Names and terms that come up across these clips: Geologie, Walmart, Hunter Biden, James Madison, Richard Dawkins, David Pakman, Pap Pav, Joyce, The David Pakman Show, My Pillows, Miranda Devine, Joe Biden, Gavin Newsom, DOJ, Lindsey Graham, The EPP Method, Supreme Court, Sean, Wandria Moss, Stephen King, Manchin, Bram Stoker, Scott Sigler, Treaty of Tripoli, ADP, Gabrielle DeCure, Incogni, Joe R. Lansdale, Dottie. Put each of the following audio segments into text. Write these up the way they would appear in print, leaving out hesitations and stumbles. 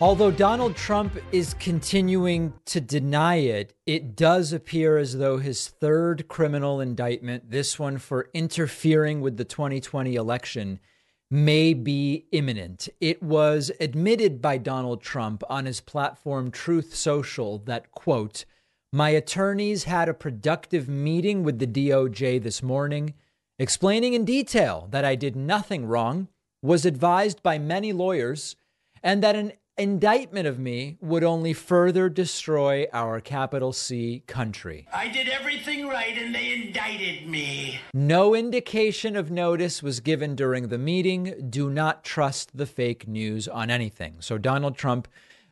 Although Donald Trump is continuing to deny it, it does appear as though his third criminal indictment, this one for interfering with the 2020 election, may be imminent. It was admitted by Donald Trump on his platform Truth Social that, quote, "My attorneys had a productive meeting with the DOJ this morning, explaining in detail that I did nothing wrong, was advised by many lawyers, and that an indictment of me would only further destroy our capital C country. I did everything right and they indicted me." No indication of notice was given during the meeting. Do not trust the fake news on anything. So Donald Trump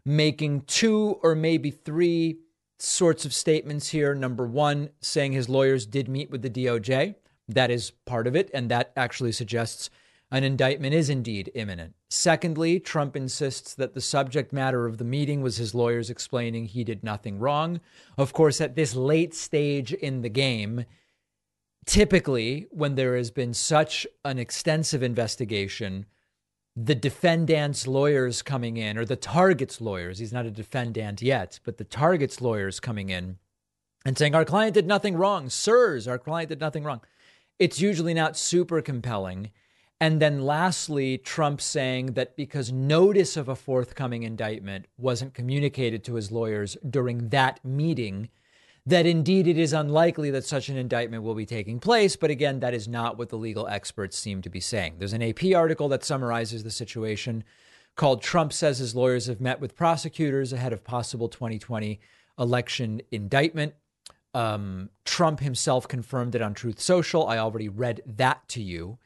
making two or maybe three sorts of statements here. Number one, saying his lawyers did meet with the DOJ. That is part of it. And that actually suggests an indictment is indeed imminent. Secondly, Trump insists that the subject matter of the meeting was his lawyers explaining he did nothing wrong. Of course, at this late stage in the game, typically when there has been such an extensive investigation, the defendant's lawyers coming in, or the target's lawyers, he's not a defendant yet, but the target's lawyers coming in and saying, "Our client did nothing wrong, sirs, our client did nothing wrong." It's usually not super compelling. And then lastly, Trump saying that because notice of a forthcoming indictment wasn't communicated to his lawyers during that meeting, that indeed it is unlikely that such an indictment will be taking place. But again, that is not what the legal experts seem to be saying. There's an AP article that summarizes the situation called "Trump Says His Lawyers Have Met with Prosecutors Ahead of Possible 2020 Election Indictment." Trump himself confirmed it on Truth Social. I already read that to you.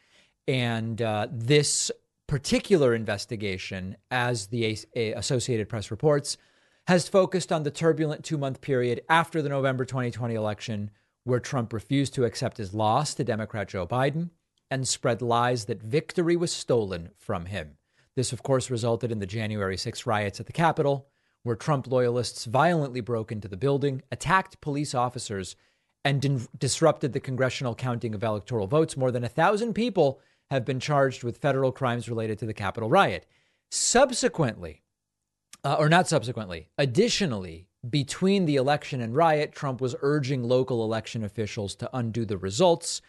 And this particular investigation, as the Associated Press reports, has focused on the turbulent 2-month period after the November 2020 election, where Trump refused to accept his loss to Democrat Joe Biden and spread lies that victory was stolen from him. This, of course, resulted in the January 6 riots at the Capitol, where Trump loyalists violently broke into the building, attacked police officers, and disrupted the congressional counting of electoral votes. More than 1,000 people have been charged with federal crimes related to the Capitol riot. Additionally, between the election and riot, Trump was urging local election officials to undo the results.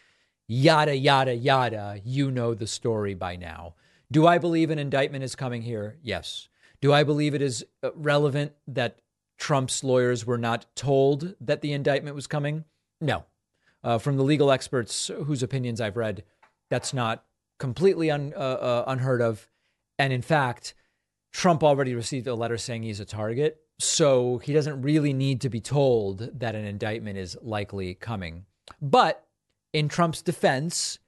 Yada, yada, yada. You know the story by now. Do I believe an indictment is coming here? Yes. Do I believe it is relevant that Trump's lawyers were not told that the indictment was coming? No. From the legal experts whose opinions I've read, that's not completely unheard of. And in fact, Trump already received a letter saying he's a target, so he doesn't really need to be told that an indictment is likely coming. But in Trump's defense,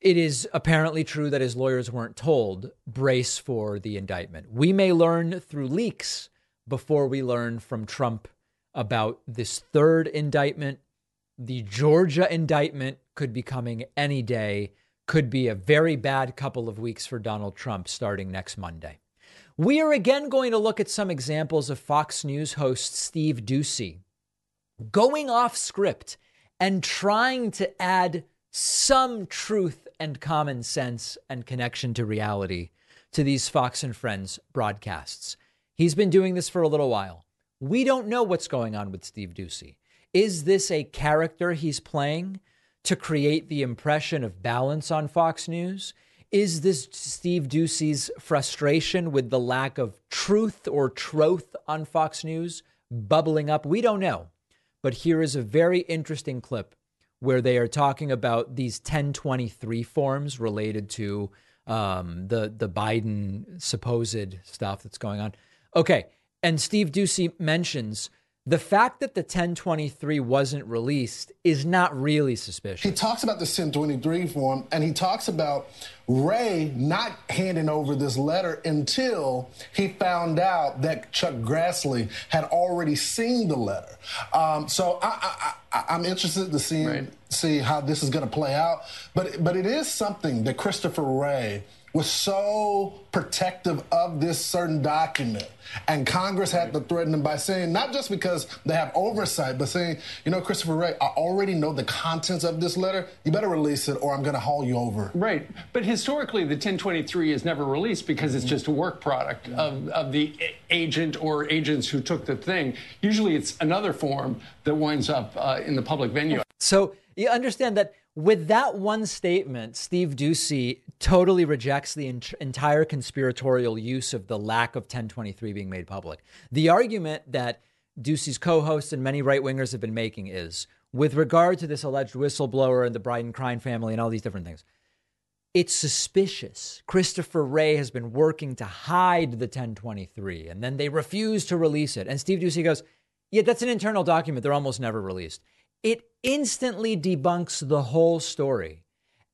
it is apparently true that his lawyers weren't told, brace for the indictment. We may learn through leaks before we learn from Trump about this third indictment. The Georgia indictment could be coming any day, could be a very bad couple of weeks for Donald Trump starting next Monday. We are again going to look at some examples of Fox News host Steve Doocy going off script and trying to add some truth and common sense and connection to reality to these Fox and Friends broadcasts. He's been doing this for a little while. We don't know what's going on with Steve Doocy. Is this a character he's playing to create the impression of balance on Fox News? Is this Steve Doocy's frustration with the lack of truth or troth on Fox News bubbling up? We don't know. But here is a very interesting clip where they are talking about these 1023 forms related to the Biden supposed stuff that's going on. OK, and Steve Doocy mentions the fact that the 1023 wasn't released is not really suspicious. He talks about the 1023 form, and he talks about Wray not handing over this letter until he found out that Chuck Grassley had already seen the letter. So I'm interested to see how this is going to play out. But it is something that Christopher Wray was so protective of this certain document. And Congress had to threaten them by saying, not just because they have oversight, but saying, you know, Christopher Wray, I already know the contents of this letter. You better release it or I'm going to haul you over. Right. But historically, the 1023 is never released because it's just a work product of the agent or agents who took the thing. Usually it's another form that winds up in the public venue. So you understand that with that one statement, Steve Ducey totally rejects the entire conspiratorial use of the lack of 1023 being made public. The argument that Ducey's co-hosts and many right-wingers have been making is, with regard to this alleged whistleblower and the Biden-Crine family and all these different things, it's suspicious. Christopher Wray has been working to hide the 1023, and then they refuse to release it. And Steve Ducey goes, yeah, that's an internal document. They're almost never released. It instantly debunks the whole story.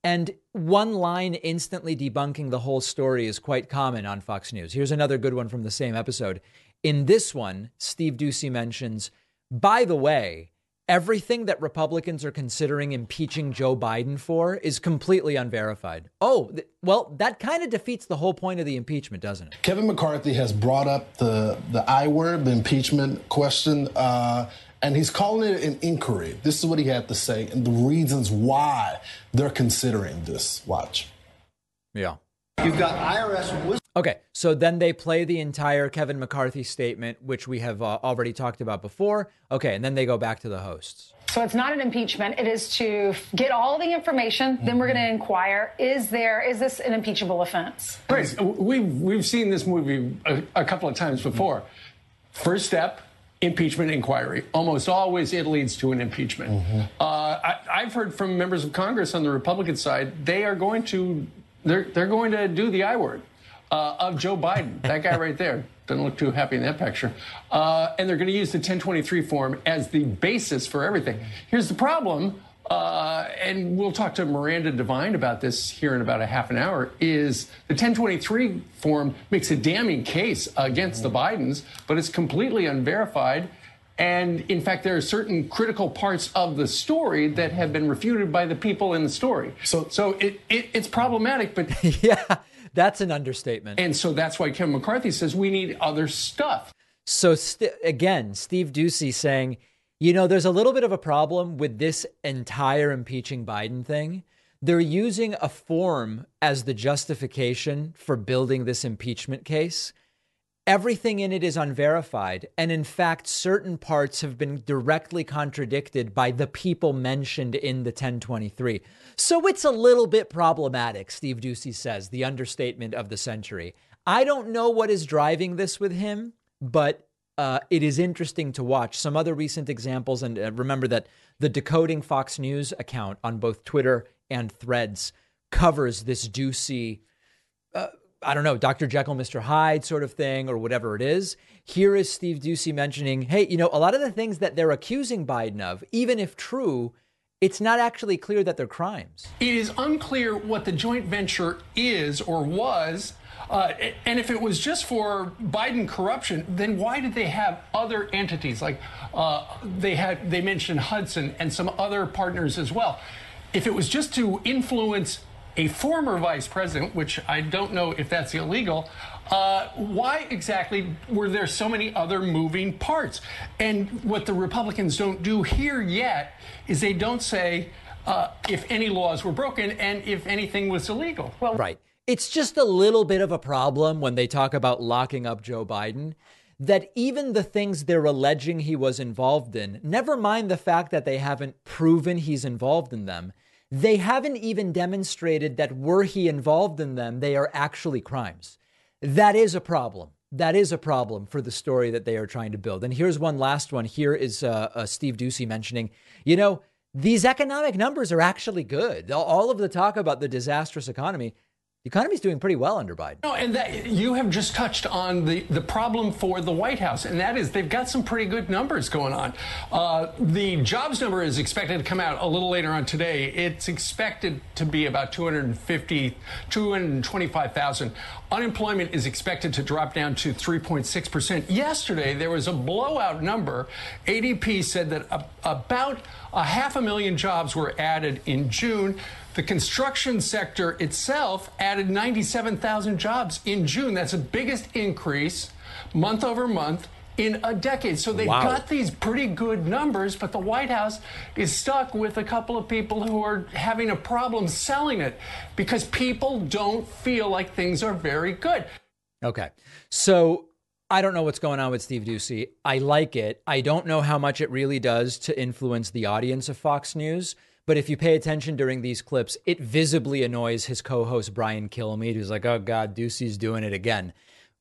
And one line instantly debunking the whole story is quite common on Fox News. Here's another good one from the same episode. In this one, Steve Ducey mentions, by the way, everything that Republicans are considering impeaching Joe Biden for is completely unverified. Oh, well, that kind of defeats the whole point of the impeachment, doesn't it? Kevin McCarthy has brought up the I word, the impeachment question, and he's calling it an inquiry. This is what he had to say and the reasons why they're considering this. Watch. Yeah. You've got IRS. Okay. So then they play the entire Kevin McCarthy statement, which we have already talked about before. Okay. And then they go back to the hosts. So it's not an impeachment. It is to get all the information. Then we're going to inquire, is this an impeachable offense? Right. We've seen this movie a couple of times before. First step. Impeachment inquiry. Almost always it leads to an impeachment. I've heard from members of Congress on the Republican side, they're going to do the I word of Joe Biden. That guy right there doesn't look too happy in that picture. And they're going to use the 1023 form as the basis for everything. Here's the problem, and we'll talk to Miranda Devine about this here in about a half an hour, is the 1023 form makes a damning case against the Bidens, but it's completely unverified. And in fact, there are certain critical parts of the story that have been refuted by the people in the story. So it's problematic, but yeah, that's an understatement. And so that's why Kevin McCarthy says we need other stuff. So again, Steve Ducey saying, you know, there's a little bit of a problem with this entire impeaching Biden thing. They're using a form as the justification for building this impeachment case. Everything in it is unverified. And in fact, certain parts have been directly contradicted by the people mentioned in the 1023. So it's a little bit problematic, Steve Ducey says, the understatement of the century. I don't know what is driving this with him, but it is interesting to watch some other recent examples. And remember that the Decoding Fox News account on both Twitter and Threads covers this Ducey, I don't know, Dr. Jekyll, Mr. Hyde sort of thing or whatever it is. Here is Steve Ducey mentioning, hey, you know, a lot of the things that they're accusing Biden of, even if true, it's not actually clear that they're crimes. It is unclear what the joint venture is or was. And if it was just for Biden corruption, then why did they have other entities? Like they mentioned Hudson and some other partners as well. If it was just to influence a former vice president, which I don't know if that's illegal, why exactly were there so many other moving parts? And what the Republicans don't do here yet is they don't say if any laws were broken and if anything was illegal. Well, right. It's just a little bit of a problem when they talk about locking up Joe Biden, that even the things they're alleging he was involved in, never mind the fact that they haven't proven he's involved in them, they haven't even demonstrated that were he involved in them, they are actually crimes. That is a problem. That is a problem for the story that they are trying to build. And here's one last one. Here is Steve Ducey mentioning, you know, these economic numbers are actually good. All of the talk about the disastrous economy, the economy's doing pretty well under Biden. No, and that, you have just touched on the problem for the White House, and that is they've got some pretty good numbers going on. The jobs number is expected to come out a little later on today. It's expected to be about 225,000. Unemployment is expected to drop down to 3.6%. Yesterday, there was a blowout number. ADP said that about 500,000 jobs were added in June. The construction sector itself added 97,000 jobs in June. That's the biggest increase month over month in a decade. So they've got these pretty good numbers, but the White House is stuck with a couple of people who are having a problem selling it because people don't feel like things are very good. Okay. So I don't know what's going on with Steve Ducey. I like it. I don't know how much it really does to influence the audience of Fox News. But if you pay attention during these clips, it visibly annoys his co-host, Brian Kilmeade, who's like, oh, God, Ducey's doing it again.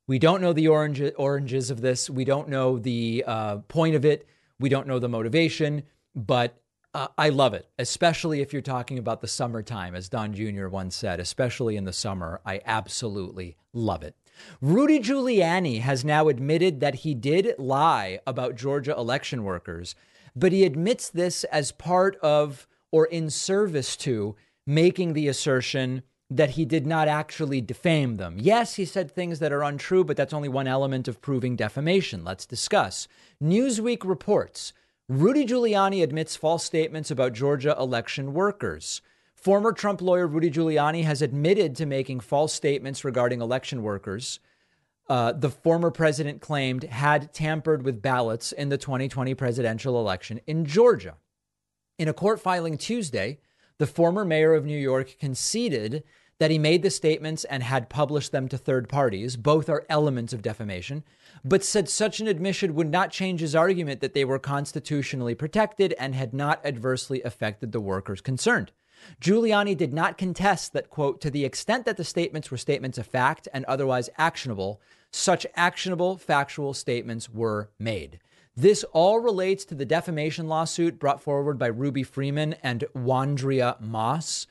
We don't know the oranges of this. We don't know the point of it. We don't know the motivation. But I love it, especially if you're talking about the summertime, as Don Jr. once said, especially in the summer. I absolutely love it. Rudy Giuliani has now admitted that he did lie about Georgia election workers, but he admits this as part of or in service to making the assertion that he did not actually defame them. Yes, he said things that are untrue, but that's only one element of proving defamation. Let's discuss. Newsweek reports Rudy Giuliani admits false statements about Georgia election workers. Former Trump lawyer Rudy Giuliani has admitted to making false statements regarding election workers. The former president claimed had tampered with ballots in the 2020 presidential election in Georgia. In a court filing Tuesday, the former mayor of New York conceded that he made the statements and had published them to third parties. Both are elements of defamation, but said such an admission would not change his argument that they were constitutionally protected and had not adversely affected the workers concerned. Giuliani did not contest that, quote, to the extent that the statements were statements of fact and otherwise actionable, such actionable factual statements were made. This all relates to the defamation lawsuit brought forward by Ruby Freeman and Wandria Moss,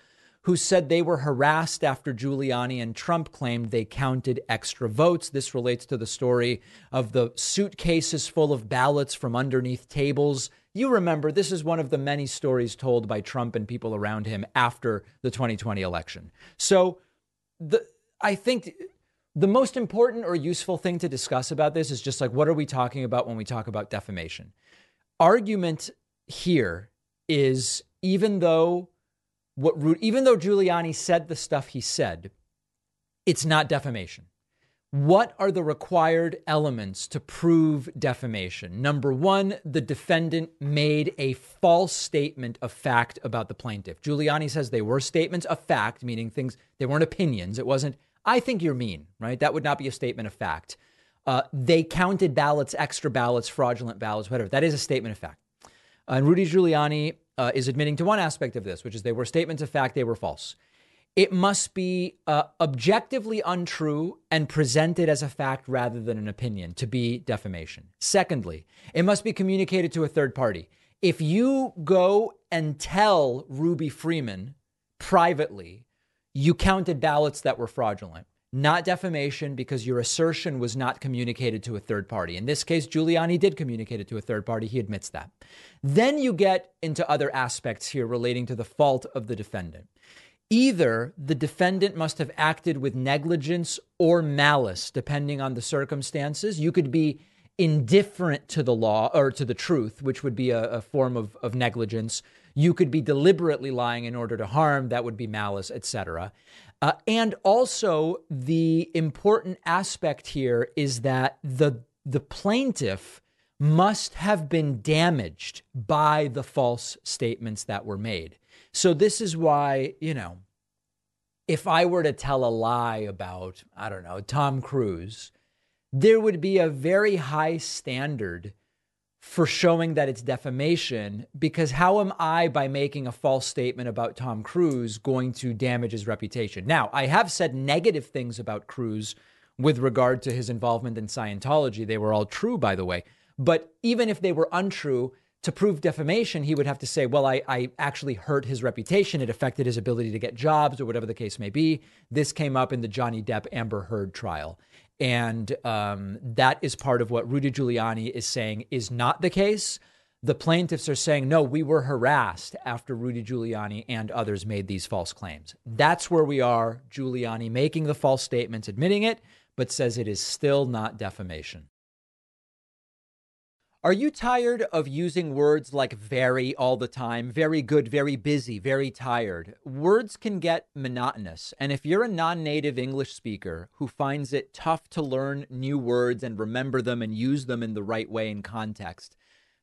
who said they were harassed after Giuliani and Trump claimed they counted extra votes. This relates to the story of the suitcases full of ballots from underneath tables. You remember, this is one of the many stories told by Trump and people around him after the 2020 election. So I think the most important or useful thing to discuss about this is just like, what are we talking about when we talk about defamation? Argument here is even though Giuliani said the stuff he said, it's not defamation. What are the required elements to prove defamation? Number one, the defendant made a false statement of fact about the plaintiff. Giuliani says they were statements of fact, meaning things, they weren't opinions. It wasn't, I think you're mean, right? That would not be a statement of fact. They counted ballots, extra ballots, fraudulent ballots, whatever. That is a statement of fact. And Rudy Giuliani is admitting to one aspect of this, which is they were statements of fact. They were false. It must be objectively untrue and presented as a fact rather than an opinion to be defamation. Secondly, it must be communicated to a third party. If you go and tell Ruby Freeman privately, you counted ballots that were fraudulent, not defamation, because your assertion was not communicated to a third party. In this case, Giuliani did communicate it to a third party. He admits that. Then you get into other aspects here relating to the fault of the defendant. Either the defendant must have acted with negligence or malice, depending on the circumstances. You could be indifferent to the law or to the truth, which would be a form of negligence. You could be deliberately lying in order to harm. That would be malice, etc. And also the important aspect here is that the plaintiff must have been damaged by the false statements that were made. So this is why, you know, if I were to tell a lie about, I don't know, Tom Cruise, there would be a very high standard for showing that it's defamation, because how am I, by making a false statement about Tom Cruise, going to damage his reputation? Now, I have said negative things about Cruise with regard to his involvement in Scientology. They were all true, by the way. But even if they were untrue, to prove defamation, he would have to say, well, I actually hurt his reputation. It affected his ability to get jobs or whatever the case may be. This came up in the Johnny Depp Amber Heard trial. And that is part of what Rudy Giuliani is saying is not the case. The plaintiffs are saying, no, we were harassed after Rudy Giuliani and others made these false claims. That's where we are. Giuliani making the false statements, admitting it, but says it is still not defamation. Are you tired of using words like very all the time? Very good, very busy, very tired. Words can get monotonous. And if you're a non-native English speaker who finds it tough to learn new words and remember them and use them in the right way in context,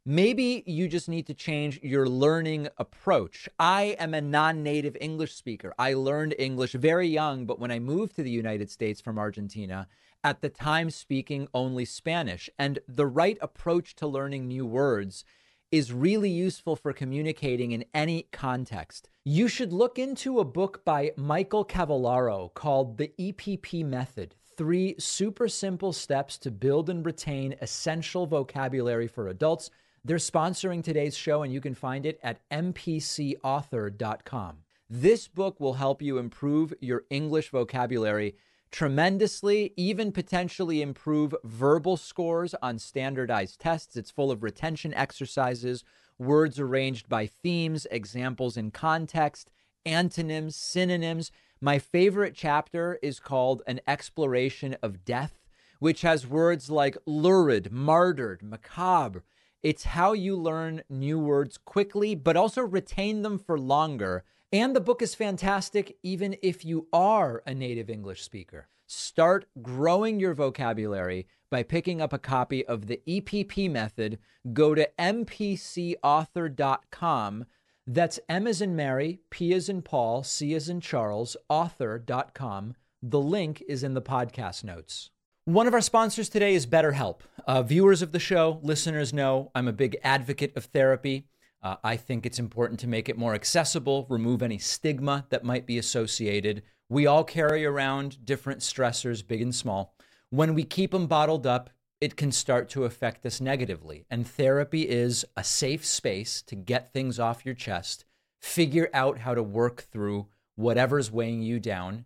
maybe you just need to change your learning approach. I am a non-native English speaker. I learned English very young, but when I moved to the United States from Argentina, at the time speaking only Spanish. And the right approach to learning new words is really useful for communicating in any context. You should look into a book by Michael Cavallaro called The EPP Method, 3 super simple steps to build and retain essential vocabulary for adults. They're sponsoring today's show, and you can find it at mpcauthor.com. This book will help you improve your English vocabulary tremendously, even potentially improve verbal scores on standardized tests. It's full of retention exercises, words arranged by themes, examples in context, antonyms, synonyms. My favorite chapter is called An Exploration of Death, which has words like lurid, martyred, macabre. It's how you learn new words quickly, but also retain them for longer. And the book is fantastic, even if you are a native English speaker. Start growing your vocabulary by picking up a copy of The EPP Method. Go to mpcauthor.com. That's M as in Mary, P as in Paul, C as in Charles, author.com. The link is in the podcast notes. One of our sponsors today is BetterHelp. Viewers of the show, listeners know I'm a big advocate of therapy. I think it's important to make it more accessible, remove any stigma that might be associated. We all carry around different stressors, big and small. When we keep them bottled up, it can start to affect us negatively. And therapy is a safe space to get things off your chest, figure out how to work through whatever's weighing you down.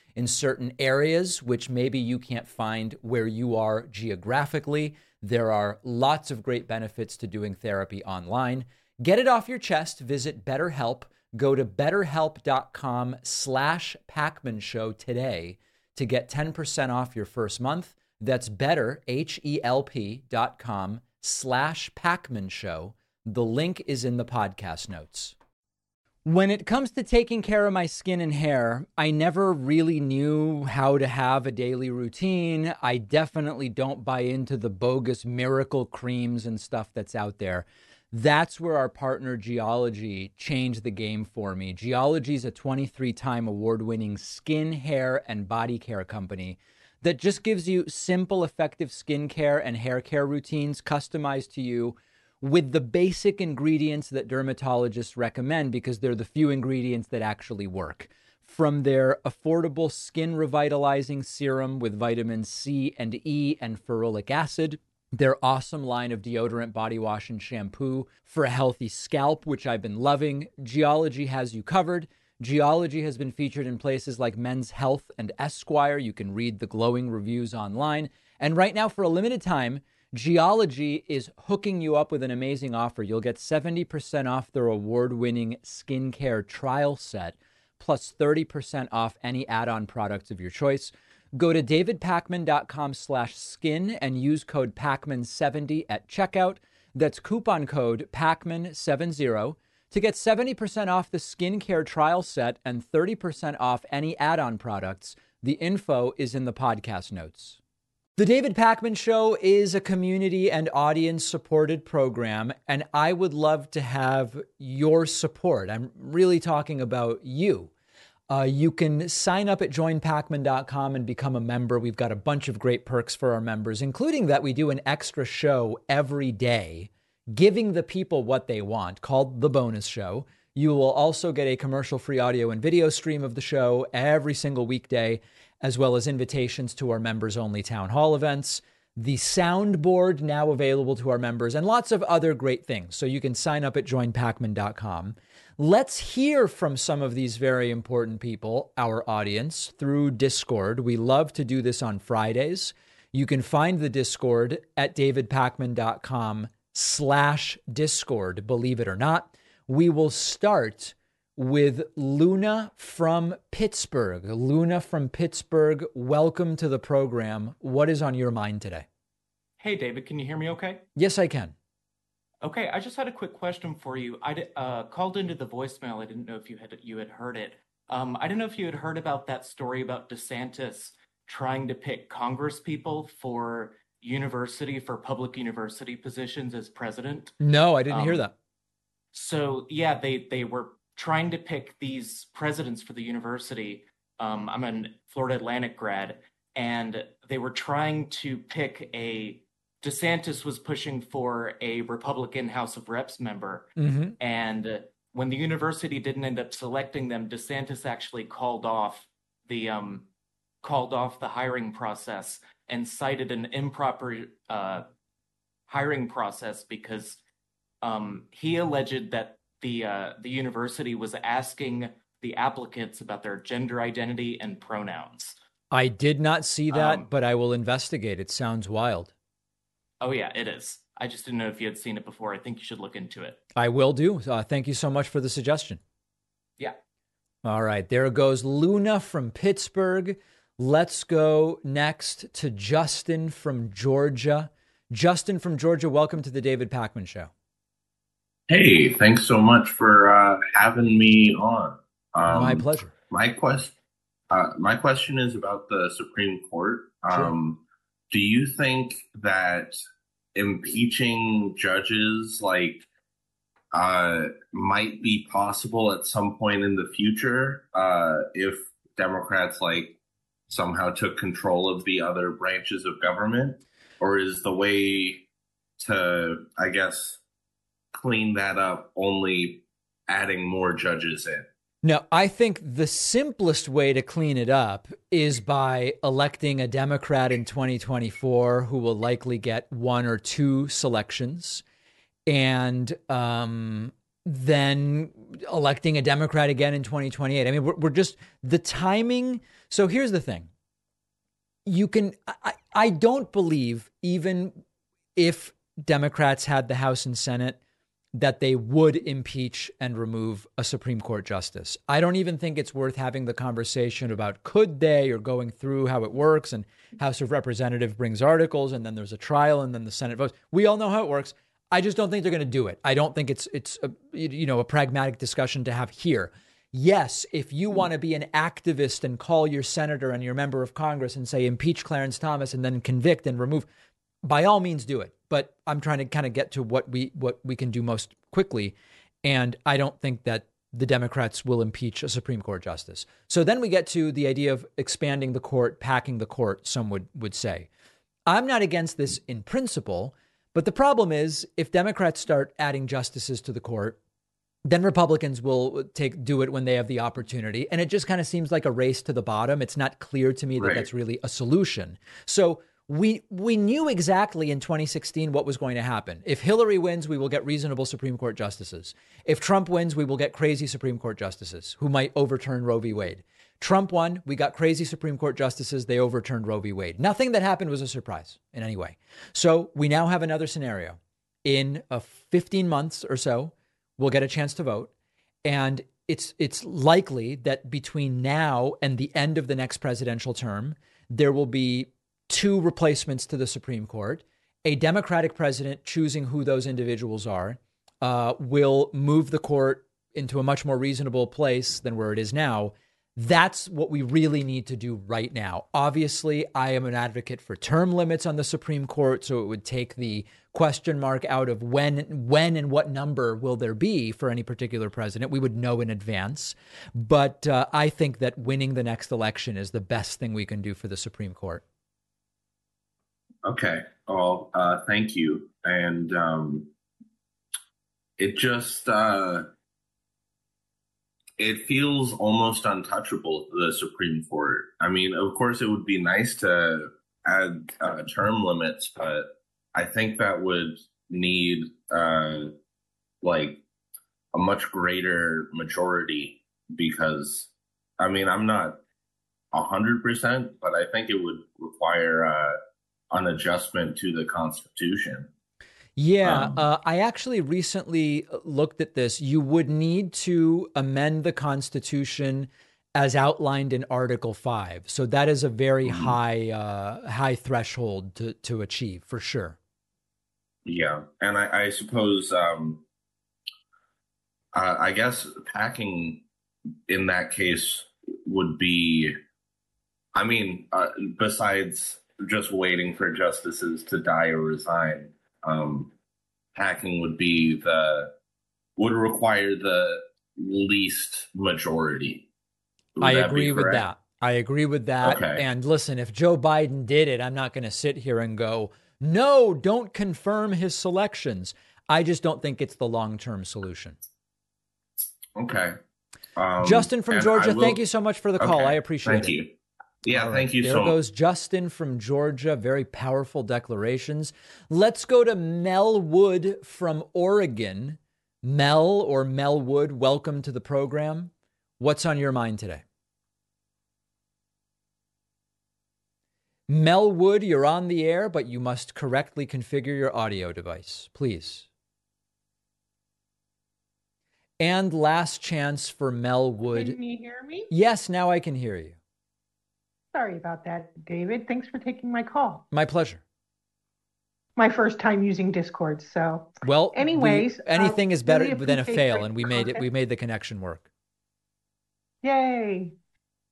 in certain areas, which maybe you can't find where you are geographically. There are lots of great benefits to doing therapy online. Get it off your chest. Visit BetterHelp. Go to betterhelp.com/Pacman Show today to get 10% off your first month. That's betterhelp.com/Pacman Show. The link is in the podcast notes. When it comes to taking care of my skin and hair, I never really knew how to have a daily routine. I definitely don't buy into the bogus miracle creams and stuff that's out there. That's where our partner Geologie changed the game for me. Geologie's a 23-time award-winning skin, hair, and body care company that just gives you simple, effective skincare and hair care routines customized to you with the basic ingredients that dermatologists recommend, because they're the few ingredients that actually work. From their affordable skin revitalizing serum with vitamins C and E and ferulic acid, their awesome line of deodorant, body wash, and shampoo for a healthy scalp, which I've been loving, Geologie has you covered. Geologie has been featured in places like Men's Health and Esquire. You can read the glowing reviews online. And right now, for a limited time, Geologie is hooking you up with an amazing offer. You'll get 70% off their award-winning skincare trial set, plus 30% off any add-on products of your choice. Go to davidpacman.com/skin and use code PACMAN70 at checkout. That's coupon code PACMAN70 to get 70% off the skincare trial set and 30% off any add-on products. The info is in the podcast notes. The David Pacman Show is a community and audience-supported program, and I would love to have your support. I'm really talking about you. You can sign up at joinpacman.com and become a member. We've got a bunch of great perks for our members, including that we do an extra show every day, giving the people what they want, called The Bonus Show. You will also get a commercial-free audio and video stream of the show every single weekday, as well as invitations to our members-only town hall events. the soundboard now available to our members, and lots of other great things. So you can sign up at joinpacman.com. Let's hear from some of these very important people, our audience, through Discord. We love to do this on Fridays. You can find the Discord at davidpacman.com/Discord, believe it or not. We will start with Luna from Pittsburgh. Luna from Pittsburgh, welcome to the program. What is on your mind today? Hey, David, can you hear me okay? Yes, I can. Okay, I just had a quick question for you. I called into the voicemail. I didn't know if you had heard it. I didn't know if you had heard about that story about DeSantis trying to pick congresspeople for public university positions as president. No, I didn't hear that. So yeah, they were trying to pick these presidents for the university. I'm a Florida Atlantic grad, and they were trying to pick DeSantis was pushing for a Republican House of Reps member. Mm-hmm. And when the university didn't end up selecting them, DeSantis actually called off the hiring process and cited an improper hiring process because he alleged that the university was asking the applicants about their gender identity and pronouns. I did not see that, but I will investigate. It sounds wild. Oh, yeah, it is. I just didn't know if you had seen it before. I think you should look into it. I will do. Thank you so much for the suggestion. Yeah. All right. There goes Luna from Pittsburgh. Let's go next to Justin from Georgia. Justin from Georgia, welcome to the David Pakman Show. Hey, thanks so much for having me on. My pleasure. My question is about the Supreme Court. Sure. Do you think that impeaching judges might be possible at some point in the future if Democrats somehow took control of the other branches of government? Or is the way to, I guess, clean that up only adding more judges in? No, I think the simplest way to clean it up is by electing a Democrat in 2024 who will likely get one or two selections, and then electing a Democrat again in 2028. I mean, we're just the timing. So here's the thing. I don't believe, even if Democrats had the House and Senate, that they would impeach and remove a Supreme Court justice. I don't even think it's worth having the conversation about could they, or going through how it works, and House of Representatives brings articles and then there's a trial and then the Senate votes. We all know how it works. I just don't think they're going to do it. I don't think it's a pragmatic discussion to have here. Yes, if you want to be an activist and call your senator and your member of Congress and say impeach Clarence Thomas and then convict and remove, by all means do it. But I'm trying to kind of get to what we can do most quickly. And I don't think that the Democrats will impeach a Supreme Court justice. So then we get to the idea of expanding the court, packing the court, some would say. I'm not against this in principle, but the problem is if Democrats start adding justices to the court, then Republicans will do it when they have the opportunity. And it just kind of seems like a race to the bottom. It's not clear to me that that's really a solution. So we knew exactly in 2016 what was going to happen. If Hillary wins, we will get reasonable Supreme Court justices. If Trump wins, we will get crazy Supreme Court justices who might overturn Roe v. Wade. Trump won. We got crazy Supreme Court justices. They overturned Roe v. Wade. Nothing that happened was a surprise in any way. So we now have another scenario. In 15 months or so, we'll get a chance to vote. And it's likely that between now and the end of the next presidential term, there will be two replacements to the Supreme Court. A Democratic president choosing who those individuals are will move the court into a much more reasonable place than where it is now. That's what we really need to do right now. Obviously, I am an advocate for term limits on the Supreme Court, so it would take the question mark out of when and what number will there be for any particular president. We would know in advance. But I think that winning the next election is the best thing we can do for the Supreme Court. Okay. Well, thank you. And it just, it feels almost untouchable, the Supreme Court. I mean, of course, it would be nice to add term limits, but I think that would need like a much greater majority, because I mean, I'm not 100%, but I think it would require an adjustment to the Constitution. Yeah, I actually recently looked at this. You would need to amend the Constitution as outlined in Article 5. So that is a very high threshold to achieve, for sure. Yeah, and I suppose, I guess packing in that case would be, I mean, besides just waiting for justices to die or resign, packing would be would require the least majority. I agree with that. I agree with that. Okay. And listen, if Joe Biden did it, I'm not going to sit here and go, no, don't confirm his selections. I just don't think it's the long-term solution. Okay. Justin from Georgia, thank you so much for the call. Okay. I appreciate it. Thank you. Yeah, right. Thank you so much. There goes Justin from Georgia. Very powerful declarations. Let's go to Mel Wood from Oregon. Mel or Mel Wood, welcome to the program. What's on your mind today? Mel Wood, you're on the air, but you must correctly configure your audio device, please. And last chance for Mel Wood. Can you hear me? Yes, now I can hear you. Sorry about that, David. Thanks for taking my call. My pleasure. My first time using Discord, so. Well, anyways, anything is better than a fail, and we made the connection work. Yay.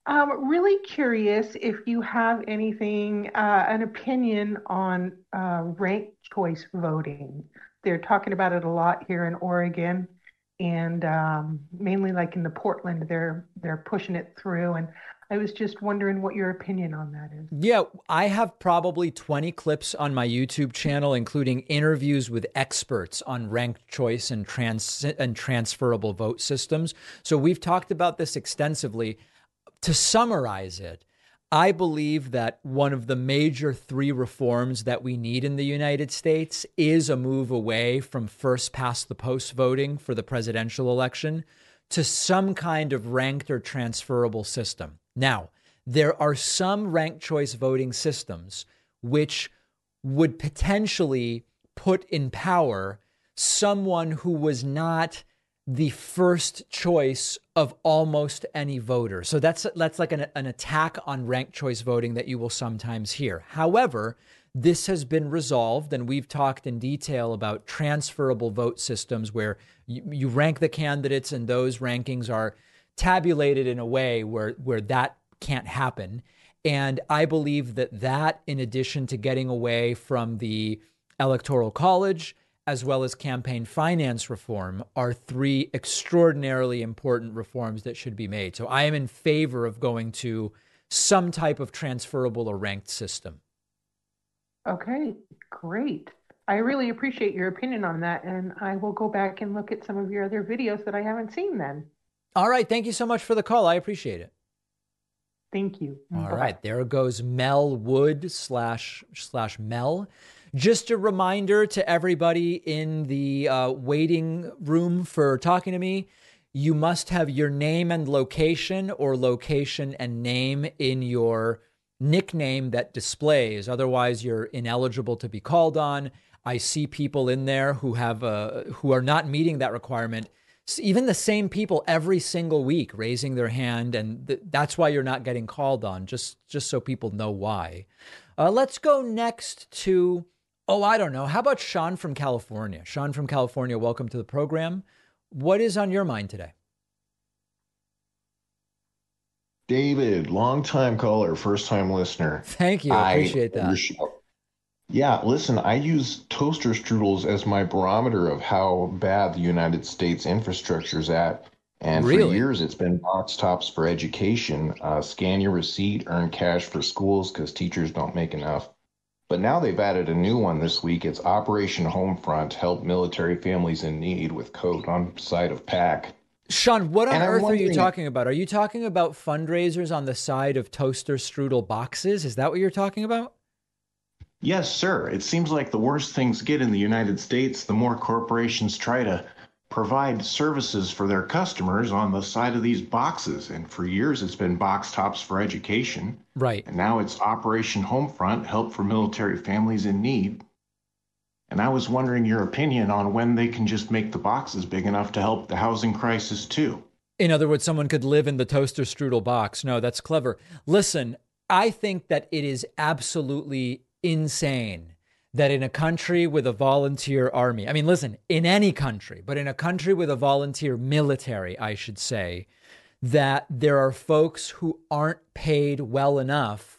I'm really curious if you have anything, an opinion on ranked choice voting. They're talking about it a lot here in Oregon, and mainly like in the Portland, they're pushing it through, and I was just wondering what your opinion on that is. Yeah, I have probably 20 clips on my YouTube channel, including interviews with experts on ranked choice and transferable vote systems. So we've talked about this extensively. To summarize it, I believe that one of the major three reforms that we need in the United States is a move away from first past the post voting for the presidential election to some kind of ranked or transferable system. Now, there are some ranked choice voting systems which would potentially put in power someone who was not the first choice of almost any voter. So that's like an attack on ranked choice voting that you will sometimes hear. However, this has been resolved, and we've talked in detail about transferable vote systems where you rank the candidates and those rankings are tabulated in a way where that can't happen. And I believe that in addition to getting away from the Electoral College as well as campaign finance reform, are three extraordinarily important reforms that should be made. So I am in favor of going to some type of transferable or ranked system. Okay, great. I really appreciate your opinion on that, and I will go back and look at some of your other videos that I haven't seen then. All right, thank you so much for the call. I appreciate it. Thank you. All Bye-bye. Right, there goes Mel Wood slash Mel. Just a reminder to everybody in the waiting room for Talking to Me, you must have your name and location, or location and name, in your nickname that displays. Otherwise, you're ineligible to be called on. I see people in there who are not meeting that requirement. Even the same people every single week raising their hand, and that's why you're not getting called on, just so people know why. Let's go next to, I don't know. How about Sean from California? Sean from California, welcome to the program. What is on your mind today? David, long-time caller, first-time listener. Thank you. I appreciate that. Yeah, listen, I use toaster strudels as my barometer of how bad the United States infrastructure is at. And really? For years, it's been box tops for education. Scan your receipt, earn cash for schools because teachers don't make enough. But now they've added a new one this week. It's Operation Homefront, help military families in need with code on side of PAC. Sean, what on earth are you talking about? Are you talking about fundraisers on the side of toaster strudel boxes? Is that what you're talking about? Yes, sir. It seems like the worse things get in the United States, the more corporations try to provide services for their customers on the side of these boxes. And for years, it's been Box Tops for Education. Right. And now it's Operation Homefront, help for military families in need. And I was wondering your opinion on when they can just make the boxes big enough to help the housing crisis, too. In other words, someone could live in the toaster strudel box. No, that's clever. Listen, I think that it is absolutely insane that in a country with a volunteer army, I mean, listen, in any country, but in a country with a volunteer military, I should say, that there are folks who aren't paid well enough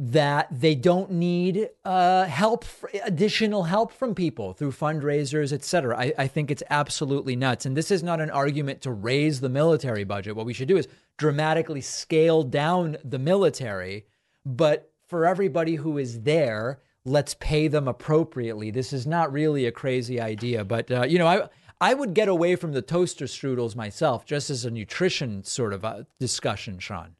that they don't need additional help from people through fundraisers, et cetera. I think it's absolutely nuts. And this is not an argument to raise the military budget. What we should do is dramatically scale down the military, but for everybody who is there, let's pay them appropriately. This is not really a crazy idea, but you know, I would get away from the toaster strudels myself, just as a nutrition sort of a discussion, Sean.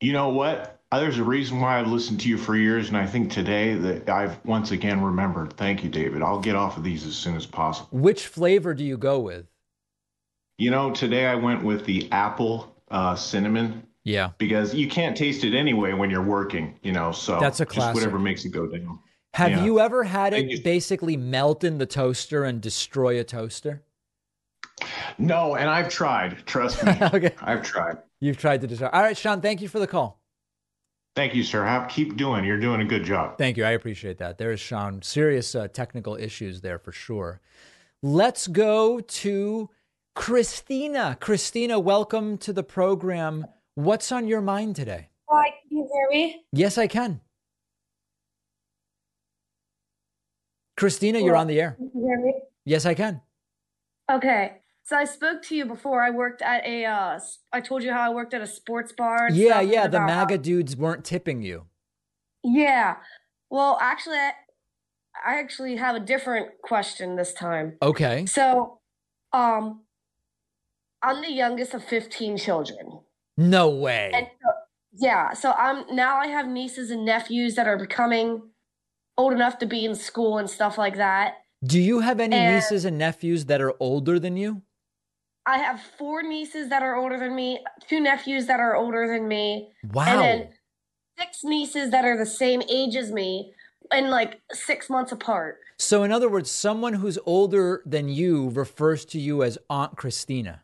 You know what? There's a reason why I've listened to you for years, and I think today that I've once again remembered. Thank you, David. I'll get off of these as soon as possible. Which flavor do you go with? You know, today I went with the apple cinnamon. Yeah. Because you can't taste it anyway when you're working, you know, so that's a classic. Just whatever makes it go down. Have you ever had it basically melt in the toaster and destroy a toaster? No, and I've tried. Trust me. Okay. I've tried. You've tried to destroy. All right, Sean, thank you for the call. Thank you, sir. Keep doing. You're doing a good job. Thank you. I appreciate that. There is Sean. Serious technical issues there for sure. Let's go to Christina. Christina, welcome to the program. What's on your mind today? Hi, can you hear me? Yes, I can. Christina, you're on the air. Can you hear me? Yes, I can. Okay. So I spoke to you before. I worked at I told you how I worked at a sports bar. And stuff. The MAGA dudes weren't tipping you. Yeah. Well, actually, I actually have a different question this time. Okay. So, I'm the youngest of 15 children. No way. And so, yeah. So I have nieces and nephews that are becoming old enough to be in school and stuff like that. Do you have any nieces and nephews that are older than you? I have 4 nieces that are older than me, 2 nephews that are older than me. Wow. And then 6 nieces that are the same age as me and like 6 months apart. So in other words, someone who's older than you refers to you as Aunt Christina.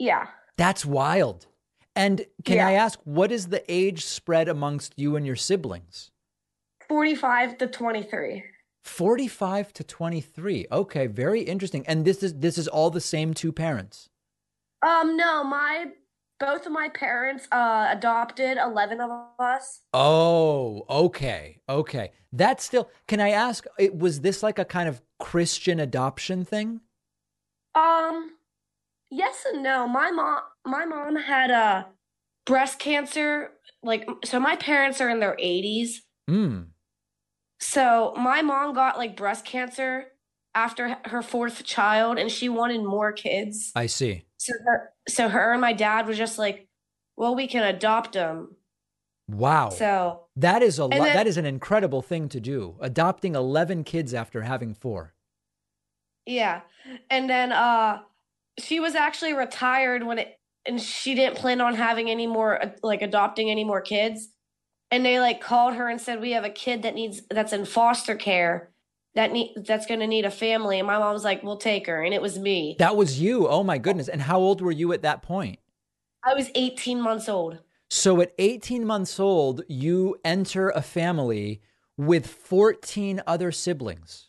Yeah. That's wild. And can I ask, what is the age spread amongst you and your siblings? 45 to 23. 45 to 23. Okay, very interesting. And this is all the same 2 parents? No, both of my parents adopted 11 of us. Oh, okay. Okay. That's still, can I ask, was this like a kind of Christian adoption thing? Yes and no. My mom had breast cancer, like, so my parents are in their 80s. Mm. So my mom got like breast cancer after her 4th child and she wanted more kids. I see. So her and my dad were just like, well, we can adopt them. Wow. So that is that is an incredible thing to do. Adopting 11 kids after having 4. Yeah. And then, she was actually retired and she didn't plan on having any more, like adopting any more kids. And they like called her and said, we have a kid that's in foster care that's going to need a family. And my mom was like, we'll take her. And it was me. That was you. Oh my goodness. And how old were you at that point? I was 18 months old. So at 18 months old, you enter a family with 14 other siblings.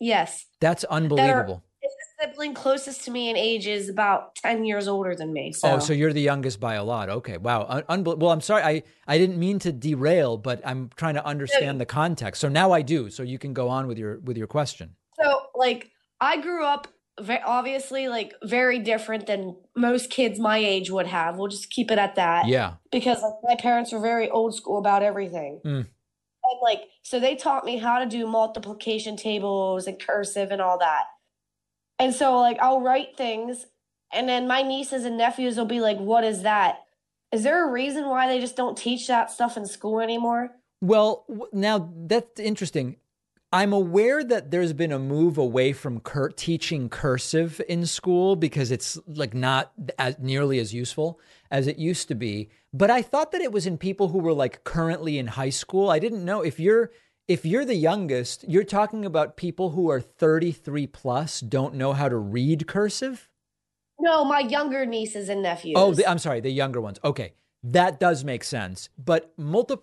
Yes. That's unbelievable. The sibling closest to me in age is about 10 years older than me. So. Oh, so you're the youngest by a lot. Okay. Wow. Well, I'm sorry. I didn't mean to derail, but I'm trying to understand the context. So now I do. So you can go on with your question. So like I grew up obviously like very different than most kids my age would have. We'll just keep it at that. Yeah. Because like, my parents were very old school about everything. Mm. And like, so they taught me how to do multiplication tables and cursive and all that. And so, like, I'll write things, and then my nieces and nephews will be like, what is that? Is there a reason why they just don't teach that stuff in school anymore? Well, now that's interesting. I'm aware that there's been a move away from teaching cursive in school because it's like not as nearly as useful as it used to be. But I thought that it was in people who were like currently in high school. I didn't know if you're the youngest, you're talking about people who are 33 plus don't know how to read cursive. No, my younger nieces and nephews. Oh, I'm sorry. The younger ones. Okay. That does make sense. But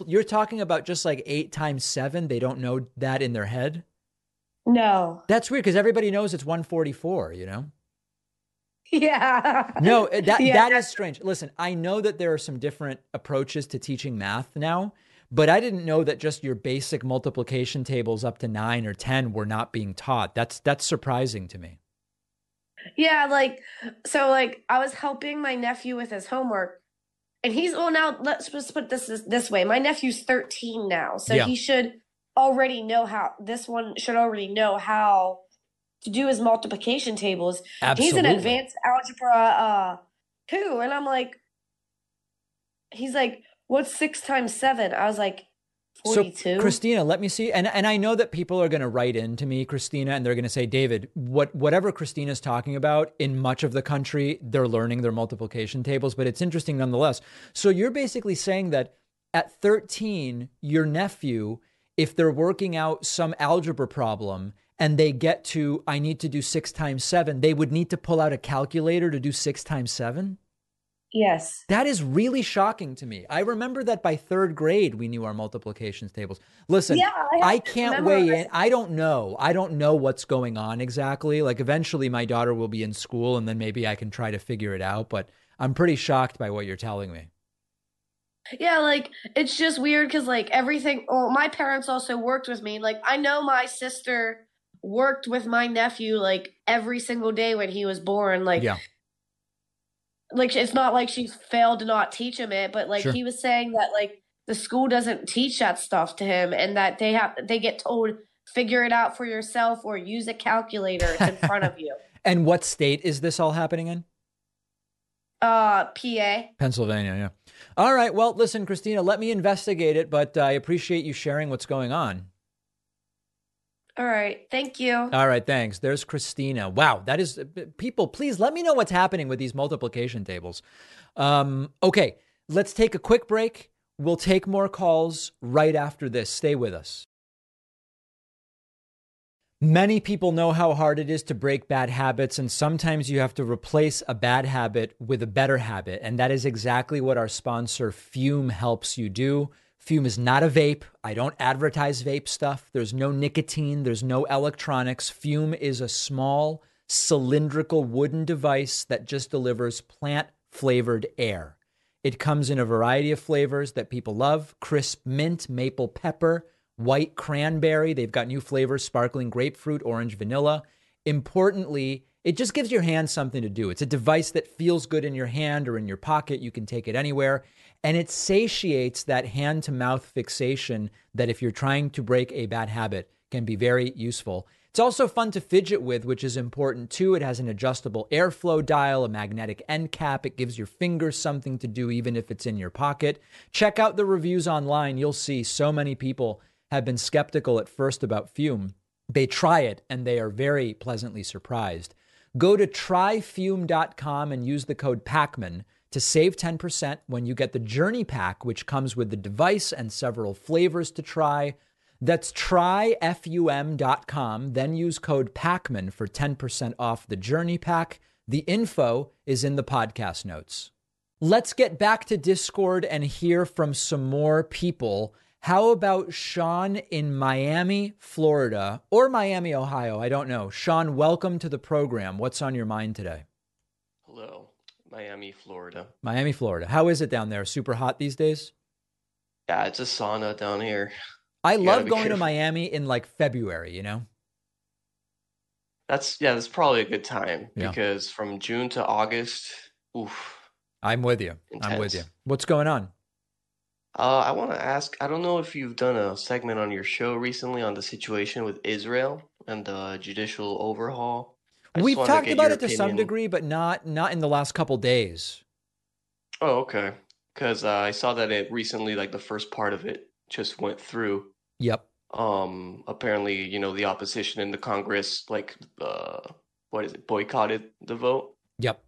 you're talking about just like 8 times 7. They don't know that in their head. No, that's weird. Cause everybody knows it's 144, you know? Yeah. No, that is strange. Listen, I know that there are some different approaches to teaching math now, but I didn't know that just your basic multiplication tables up to 9 or 10 were not being taught. That's surprising to me. Yeah. So I was helping my nephew with his homework. And he's, well, now let's just put this way. My nephew's 13 now, so yeah. He should already know how to do his multiplication tables. Absolutely. He's in advanced algebra 2, and I'm like, he's like, what's 6 times 7? I was like, 42. So, Christina, let me see. And I know that people are going to write in to me, Christina, and they're going to say, David, whatever Christina's talking about, in much of the country, they're learning their multiplication tables, but it's interesting nonetheless. So you're basically saying that at 13, your nephew, if they're working out some algebra problem and they get to, I need to do 6 times 7, they would need to pull out a calculator to do 6 times 7? Yes. That is really shocking to me. I remember that by 3rd grade, we knew our multiplications tables. Listen, yeah, I can't weigh in. I don't know what's going on exactly. Like eventually my daughter will be in school and then maybe I can try to figure it out. But I'm pretty shocked by what you're telling me. Yeah, like it's just weird because like everything. Oh, my parents also worked with me. Like I know my sister worked with my nephew like every single day when he was born. Like yeah. Like, it's not like she failed to not teach him it, but like sure. He was saying that like the school doesn't teach that stuff to him and that they get told, figure it out for yourself or use a calculator. It's in front of you. And what state is this all happening in? PA. Pennsylvania. Yeah. All right. Well, listen, Christina, let me investigate it, but I appreciate you sharing what's going on. All right. Thank you. All right. Thanks. There's Christina. Wow. That is people. Please let me know what's happening with these multiplication tables. Okay. Let's take a quick break. We'll take more calls right after this. Stay with us. Many people know how hard it is to break bad habits, and sometimes you have to replace a bad habit with a better habit. And that is exactly what our sponsor Füm helps you do. Füm is not a vape. I don't advertise vape stuff. There's no nicotine. There's no electronics. Füm is a small cylindrical wooden device that just delivers plant flavored air. It comes in a variety of flavors that people love. Crisp mint, maple pepper, white cranberry. They've got new flavors, sparkling grapefruit, orange vanilla. Importantly, it just gives your hand something to do. It's a device that feels good in your hand or in your pocket. You can take it anywhere. And it satiates that hand-to-mouth fixation that if you're trying to break a bad habit can be very useful. It's also fun to fidget with, which is important too. It has an adjustable airflow dial, a magnetic end cap. It gives your fingers something to do even if it's in your pocket. Check out the reviews online. You'll see so many people have been skeptical at first about Füm. They try it and they are very pleasantly surprised. Go to tryfüm.com and use the code PACMAN to save 10% when you get the Journey Pack, which comes with the device and several flavors to try. That's tryfum.com. Then use code PACMAN for 10% off the Journey Pack. The info is in the podcast notes. Let's get back to Discord and hear from some more people. How about Sean in Miami, Florida, or Miami, Ohio? I don't know. Sean, welcome to the program. What's on your mind today? Hello. Miami, Florida. Miami, Florida. How is it down there? Super hot these days? Yeah, it's a sauna down here. I love going to Miami in like February, you know? That's probably a good time because from June to August, oof. I'm with you. Intense. I'm with you. What's going on? I want to ask, I don't know if you've done a segment on your show recently on the situation with Israel and the judicial overhaul. We've talked about it to some degree, but not in the last couple days. Oh, okay. Because I saw that it recently, like the first part of it just went through. Yep. Apparently, you know, the opposition in the Congress, like, boycotted the vote. Yep.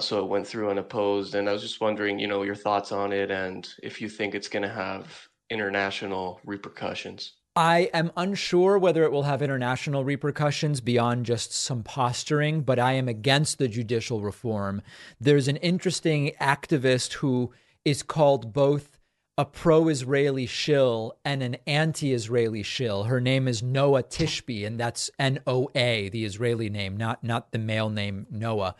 So it went through unopposed. And I was just wondering, you know, your thoughts on it and if you think it's going to have international repercussions. I am unsure whether it will have international repercussions beyond just some posturing, but I am against the judicial reform. There's an interesting activist who is called both a pro-Israeli shill and an anti-Israeli shill. Her name is Noah Tishby, and that's N-O-A, the Israeli name, not the male name Noah.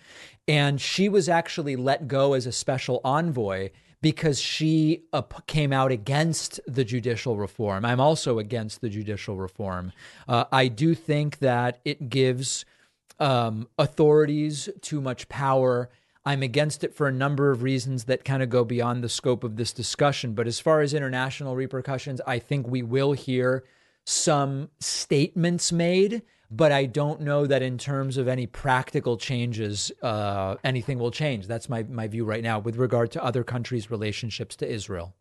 And she was actually let go as a special envoy because she came out against the judicial reform. I'm also against the judicial reform. I do think that it gives authorities too much power. I'm against it for a number of reasons that kind of go beyond the scope of this discussion. But as far as international repercussions, I think we will hear some statements made, but I don't know that in terms of any practical changes, anything will change. That's my view right now with regard to other countries' relationships to Israel.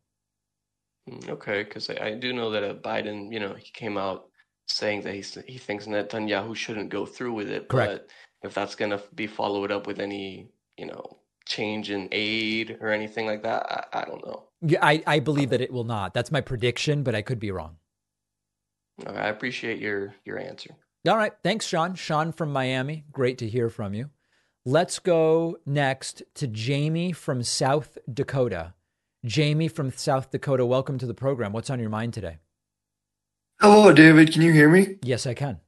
Okay, because I do know that Biden, you know, he came out saying that he thinks Netanyahu shouldn't go through with it. Correct. But if that's going to be followed up with any, you know, change in aid or anything like that, I don't know. Yeah, I believe that it will not. That's my prediction, but I could be wrong. Okay, I appreciate your answer. All right. Thanks, Sean. Sean from Miami. Great to hear from you. Let's go next to Jamie from South Dakota. Jamie from South Dakota, welcome to the program. What's on your mind today? Hello, David. Can you hear me? Yes, I can.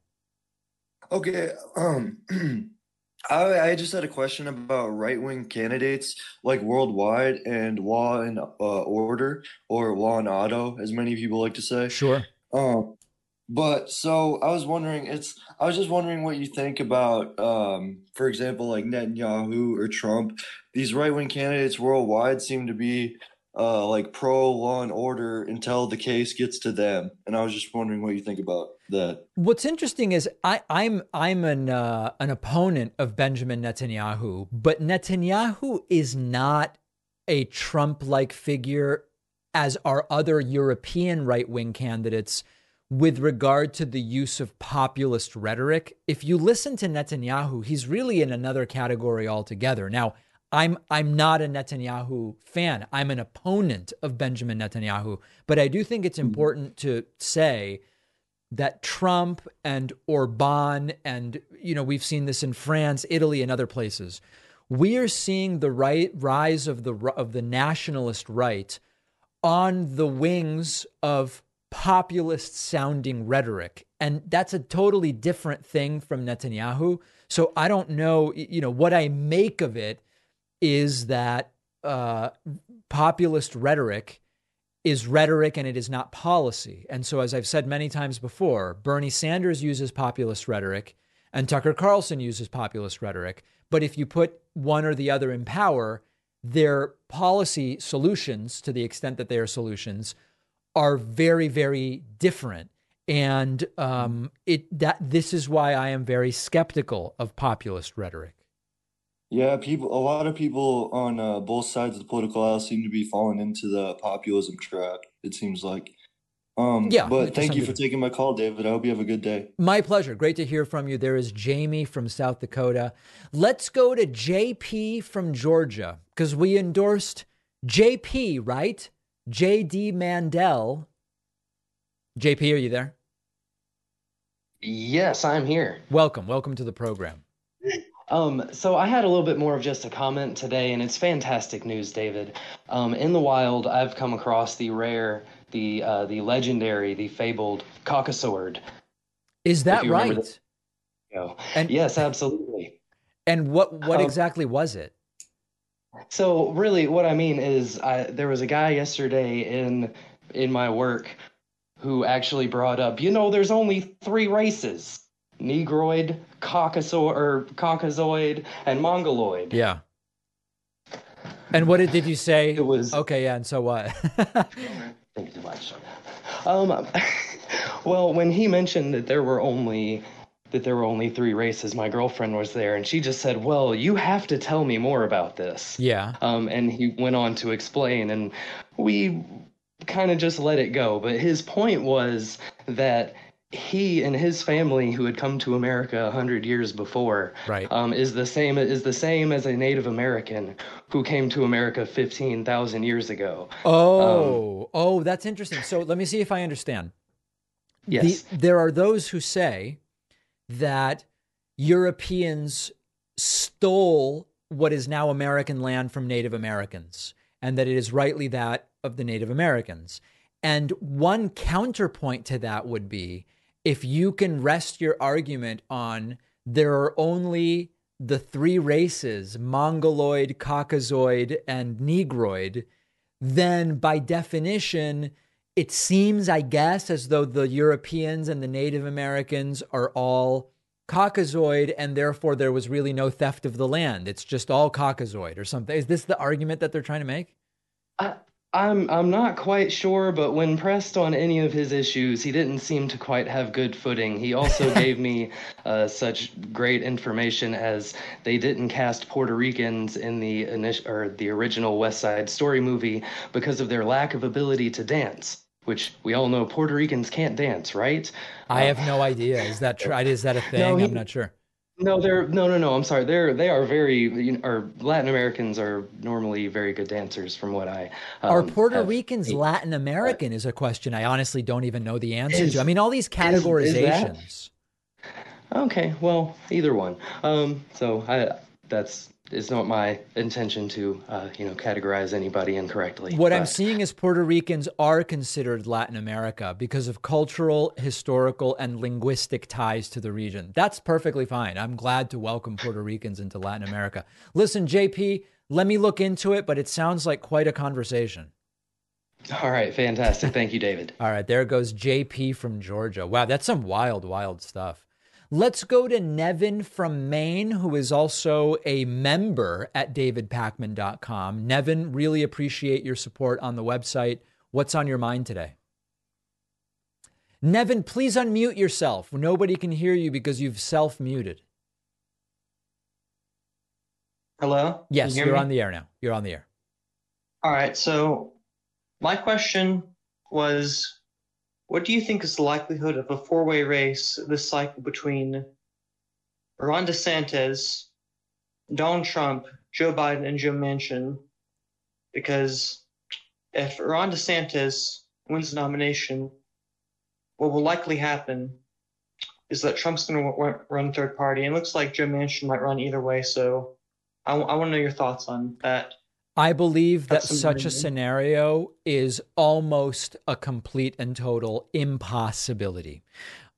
Okay. I just had a question about right-wing candidates, like worldwide, and law and order, or law and auto, as many people like to say. Sure. But so I was wondering, I was just wondering what you think about, for example, like Netanyahu or Trump. These right wing candidates worldwide seem to be like pro law and order until the case gets to them. And I was just wondering what you think about that. What's interesting is I'm an opponent of Benjamin Netanyahu, but Netanyahu is not a Trump like figure, as are other European right wing candidates, with regard to the use of populist rhetoric. If you listen to Netanyahu, he's really in another category altogether. Now, I'm not a Netanyahu fan. I'm an opponent of Benjamin Netanyahu, but I do think it's important to say that Trump and Orban, and, you know, we've seen this in France, Italy, and other places, we are seeing the rise of the nationalist right on the wings of populist sounding rhetoric. And that's a totally different thing from Netanyahu. So I don't know, you know, what I make of it is that populist rhetoric is rhetoric and it is not policy. And so, as I've said many times before, Bernie Sanders uses populist rhetoric and Tucker Carlson uses populist rhetoric. But if you put one or the other in power, their policy solutions, to the extent that they are solutions, are very, very different. And this is why I am very skeptical of populist rhetoric. Yeah, a lot of people on both sides of the political aisle seem to be falling into the populism trap, it seems like. But thank you for taking my call, David. I hope you have a good day. My pleasure. Great to hear from you. There is Jamie from South Dakota. Let's go to JP from Georgia, because we endorsed JP, right? J.D. Mandel. JP, are you there? Yes, I'm here. Welcome. Welcome to the program. So I had a little bit more of just a comment today, and it's fantastic news, David. In the wild, I've come across the rare, the legendary, the fabled cockasword. Is that right? That. No. And, yes, absolutely. And what exactly was it? So really what I mean is there was a guy yesterday in my work who actually brought up, you know, there's only three races, Negroid, Caucasoid, and Mongoloid. Yeah. And what did you say? It was... Okay, yeah, and so what? Thank you so much. Well, when he mentioned that there were only three races, my girlfriend was there, and she just said, well, you have to tell me more about this. Yeah. And he went on to explain, and we kind of just let it go. But his point was that he and his family, who had come to America 100 years before, right, is the same as a Native American who came to America 15,000 years ago. Oh, that's interesting. So let me see if I understand. Yes, there are those who say that Europeans stole what is now American land from Native Americans, and that it is rightly that of the Native Americans. And one counterpoint to that would be, if you can rest your argument on there are only the three races, Mongoloid, Caucasoid, and Negroid, then by definition, it seems, I guess, as though the Europeans and the Native Americans are all Caucasoid, and therefore there was really no theft of the land. It's just all Caucasoid or something. Is this the argument that they're trying to make? I'm not quite sure, but when pressed on any of his issues, he didn't seem to quite have good footing. He also gave me such great information as they didn't cast Puerto Ricans in the original West Side Story movie because of their lack of ability to dance, which we all know Puerto Ricans can't dance, right? I have no idea. Is that true? Is that a thing? No, I'm not sure. No, no. I'm sorry. They are very, or Latin Americans are normally very good dancers, from what I are Puerto Ricans. Latin American is a question I honestly don't even know the answer to. I mean, all these categorizations. Okay, well, either one. It's not my intention to, categorize anybody incorrectly. What I'm seeing is Puerto Ricans are considered Latin America because of cultural, historical, and linguistic ties to the region. That's perfectly fine. I'm glad to welcome Puerto Ricans into Latin America. Listen, JP, let me look into it, but it sounds like quite a conversation. All right. Fantastic. Thank you, David. All right. There goes JP from Georgia. Wow. That's some wild, wild stuff. Let's go to Nevin from Maine, who is also a member at davidpacman.com. Nevin, really appreciate your support on the website. What's on your mind today? Nevin, please unmute yourself. Nobody can hear you because you've self-muted. Hello? Yes, you're on the air now. You're on the air. All right. So my question was, what do you think is the likelihood of a four-way race this cycle between Ron DeSantis, Donald Trump, Joe Biden, and Joe Manchin? Because if Ron DeSantis wins the nomination, what will likely happen is that Trump's going to run third party. And it looks like Joe Manchin might run either way. So I want to know your thoughts on that. I believe that such a scenario is almost a complete and total impossibility.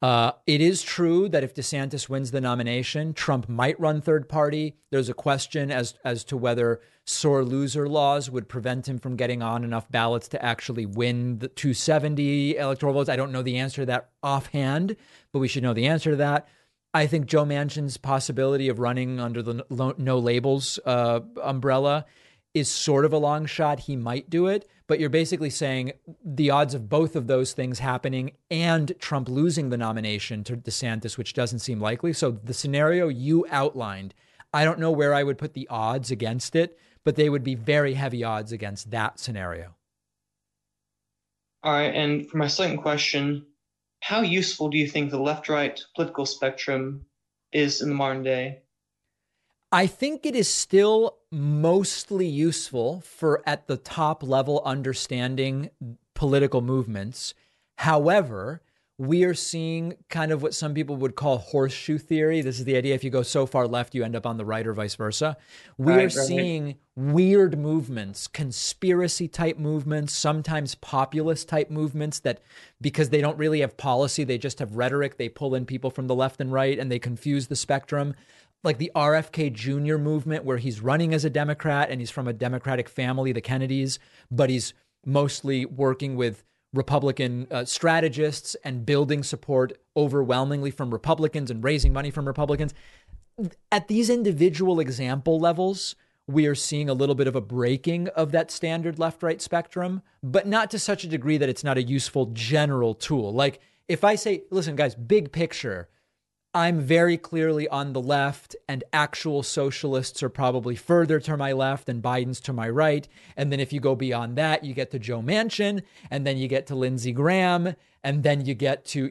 It is true that if DeSantis wins the nomination, Trump might run third party. There's a question as to whether sore loser laws would prevent him from getting on enough ballots to actually win the 270 electoral votes. I don't know the answer to that offhand, but we should know the answer to that. I think Joe Manchin's possibility of running under the no labels umbrella is sort of a long shot. He might do it, but you're basically saying the odds of both of those things happening and Trump losing the nomination to DeSantis, which doesn't seem likely. So the scenario you outlined, I don't know where I would put the odds against it, but they would be very heavy odds against that scenario. All right. And for my second question, how useful do you think the left-right political spectrum is in the modern day? I think it is still mostly useful for at the top level understanding political movements. However, we are seeing kind of what some people would call horseshoe theory. This is the idea if you go so far left, you end up on the right or vice versa. We are seeing weird movements, conspiracy type movements, sometimes populist type movements that because they don't really have policy, they just have rhetoric. They pull in people from the left and right and they confuse the spectrum. Like the RFK Jr. movement where he's running as a Democrat and he's from a Democratic family, the Kennedys, but he's mostly working with Republican strategists and building support overwhelmingly from Republicans and raising money from Republicans. At these individual example levels, we are seeing a little bit of a breaking of that standard left-right spectrum, but not to such a degree that it's not a useful general tool. Like if I say, listen, guys, big picture, I'm very clearly on the left, and actual socialists are probably further to my left and Biden's to my right. And then if you go beyond that, you get to Joe Manchin, and then you get to Lindsey Graham, and then you get to,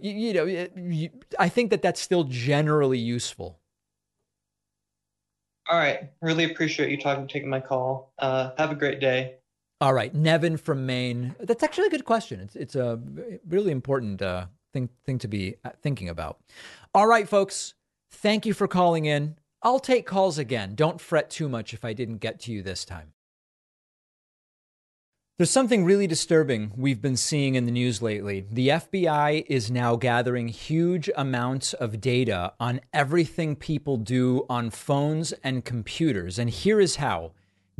I think that that's still generally useful. All right. Really appreciate you taking my call. Have a great day. All right. Nevin from Maine. That's actually a good question. It's a really important thing to be thinking about. All right, folks. Thank you for calling in. I'll take calls again. Don't fret too much if I didn't get to you this time. There's something really disturbing we've been seeing in the news lately. The FBI is now gathering huge amounts of data on everything people do on phones and computers. And here is how.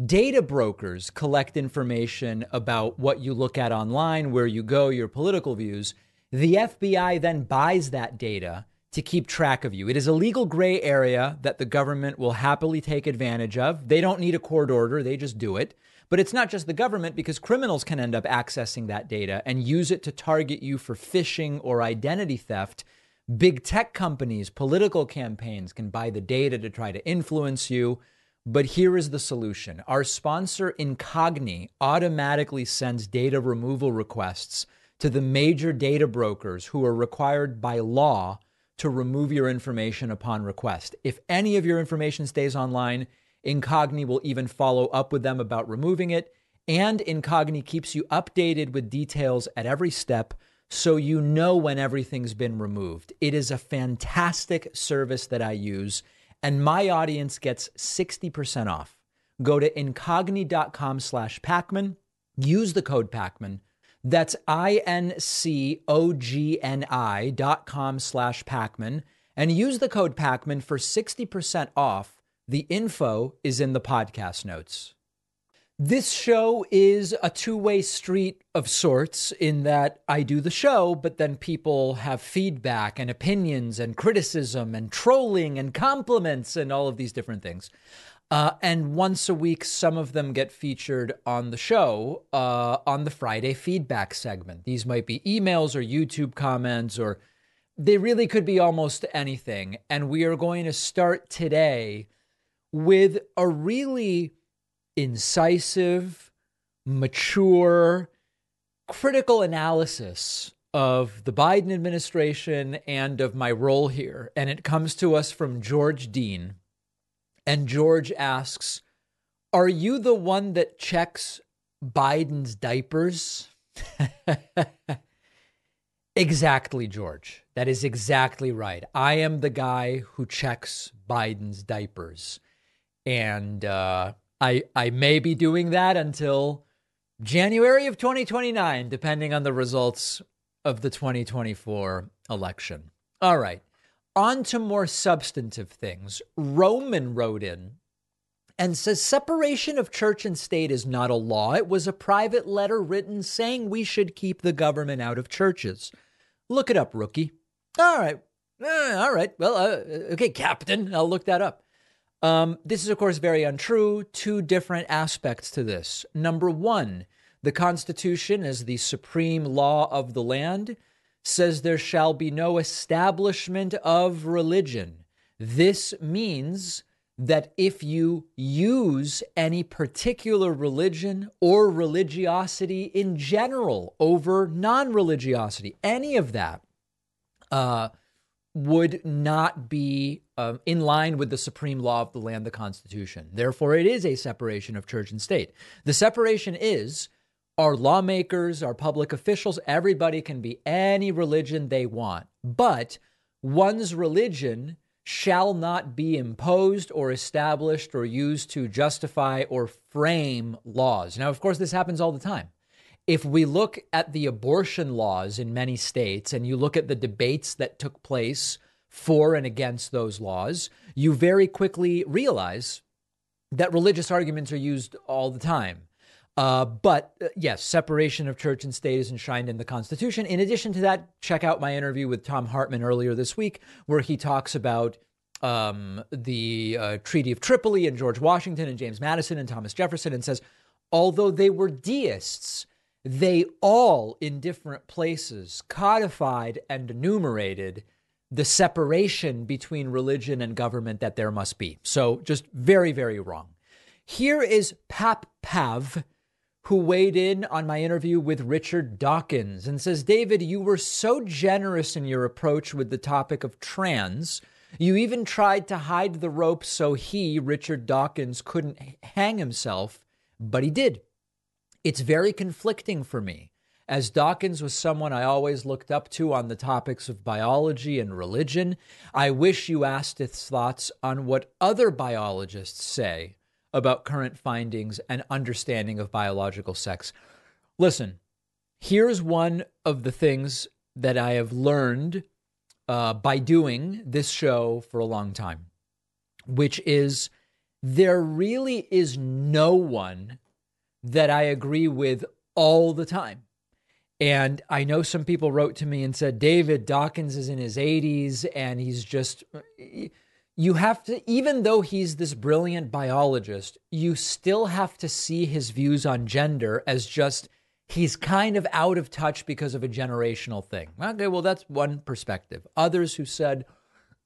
Data brokers collect information about what you look at online, where you go, your political views. The FBI then buys that data to keep track of you. It is a legal gray area that the government will happily take advantage of. They don't need a court order. They just do it. But it's not just the government, because criminals can end up accessing that data and use it to target you for phishing or identity theft. Big tech companies, political campaigns can buy the data to try to influence you. But here is the solution. Our sponsor, Incogni, automatically sends data removal requests to the major data brokers who are required by law to remove your information upon request. If any of your information stays online, Incogni will even follow up with them about removing it, and Incogni keeps you updated with details at every step so you know when everything's been removed. It is a fantastic service that I use, and my audience gets 60% off. Go to incogni.com/Pacman, use the code Pacman. That's INCOGNI.com/Pacman, and use the code Pacman for 60% off. The info is in the podcast notes. This show is a two-way street of sorts, in that I do the show, but then people have feedback and opinions and criticism and trolling and compliments and all of these different things. And once a week, some of them get featured on the show on the Friday feedback segment. These might be emails or YouTube comments, or they really could be almost anything. And we are going to start today with a really incisive, mature, critical analysis of the Biden administration and of my role here. And it comes to us from George Dean. And George asks, "Are you the one that checks Biden's diapers?" Exactly, George. That is exactly right. I am the guy who checks Biden's diapers. And I may be doing that until January of 2029, depending on the results of the 2024 election. All right. On to more substantive things. Roman wrote in and says, separation of church and state is not a law. It was a private letter written saying we should keep the government out of churches. Look it up, rookie. All right. All right. Well, okay, Captain, I'll look that up. This is, of course, very untrue. Two different aspects to this. Number one, the Constitution, as the supreme law of the land, says there shall be no establishment of religion. This means that if you use any particular religion or religiosity in general over non-religiosity, any of that, would not be in line with the supreme law of the land, the Constitution. Therefore, it is a separation of church and state. The separation is our lawmakers, our public officials, everybody can be any religion they want, but one's religion shall not be imposed or established or used to justify or frame laws. Now, of course, this happens all the time. If we look at the abortion laws in many states and you look at the debates that took place for and against those laws, you very quickly realize that religious arguments are used all the time. Yes, separation of church and state is enshrined in the Constitution. In addition to that, check out my interview with Tom Hartman earlier this week, where he talks about the Treaty of Tripoli and George Washington and James Madison and Thomas Jefferson, and says, although they were deists, they all in different places codified and enumerated the separation between religion and government that there must be. So just very, very wrong. Here is Pap Pav, who weighed in on my interview with Richard Dawkins and says, David, you were so generous in your approach with the topic of trans. You even tried to hide the rope so he, Richard Dawkins, couldn't hang himself, but he did. It's very conflicting for me, as Dawkins was someone I always looked up to on the topics of biology and religion. I wish you asked his thoughts on what other biologists say about current findings and understanding of biological sex. Listen, here's one of the things that I have learned by doing this show for a long time, which is there really is no one that I agree with all the time. And I know some people wrote to me and said, David, Dawkins is in his 80s and he's just... You have to, even though he's this brilliant biologist, you still have to see his views on gender as just, he's kind of out of touch because of a generational thing. Okay, well, that's one perspective. Others who said,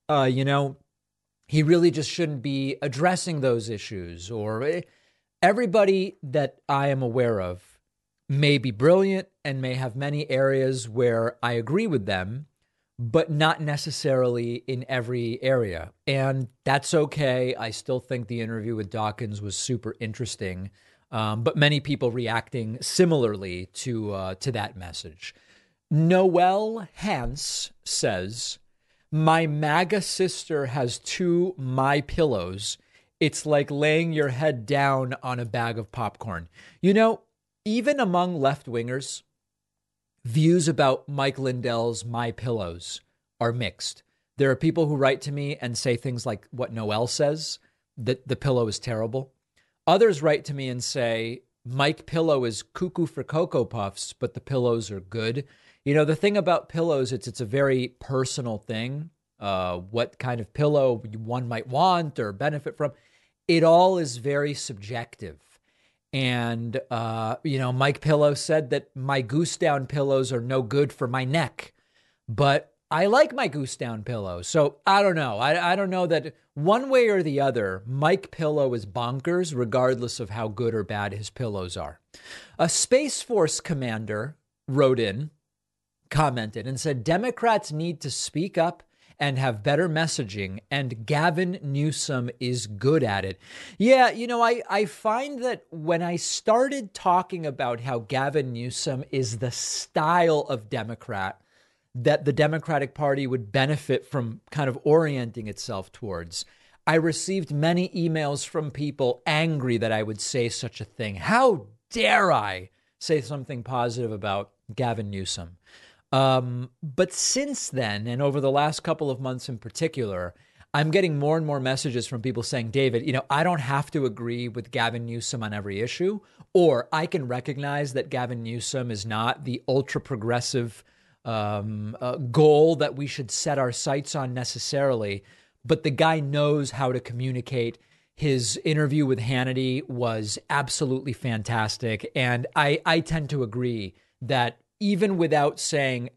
you know, he really just shouldn't be addressing those issues, or everybody that I am aware of may be brilliant and may have many areas where I agree with them, but not necessarily in every area. And that's okay. I still think the interview with Dawkins was super interesting, but many people reacting similarly to that message. Noelle Hans says, my MAGA sister has two My Pillows. It's like laying your head down on a bag of popcorn. You know, even among left-wingers, views about Mike Lindell's My Pillows are mixed. There are people who write to me and say things like what Noelle says, that the pillow is terrible. Others write to me and say, Mike Pillow is cuckoo for Cocoa Puffs, but the pillows are good. You know, the thing about pillows, it's a very personal thing. What kind of pillow one might want or benefit from. It all is very subjective. And, you know, Mike Pillow said that my goose down pillows are no good for my neck, but I like my goose down pillow. So I don't know. I don't know that one way or the other, Mike Pillow is bonkers, regardless of how good or bad his pillows are. A Space Force commander wrote in, commented and said, Democrats need to speak up and have better messaging, and Gavin Newsom is good at it. Yeah, you know, I find that when I started talking about how Gavin Newsom is the style of Democrat that the Democratic Party would benefit from kind of orienting itself towards, I received many emails from people angry that I would say such a thing. How dare I say something positive about Gavin Newsom? But since then, and over the last couple of months in particular, I'm getting more and more messages from people saying, David, you know, I don't have to agree with Gavin Newsom on every issue, or I can recognize that Gavin Newsom is not the ultra progressive goal that we should set our sights on necessarily. But the guy knows how to communicate. His interview with Hannity was absolutely fantastic. And I tend to agree that even without saying,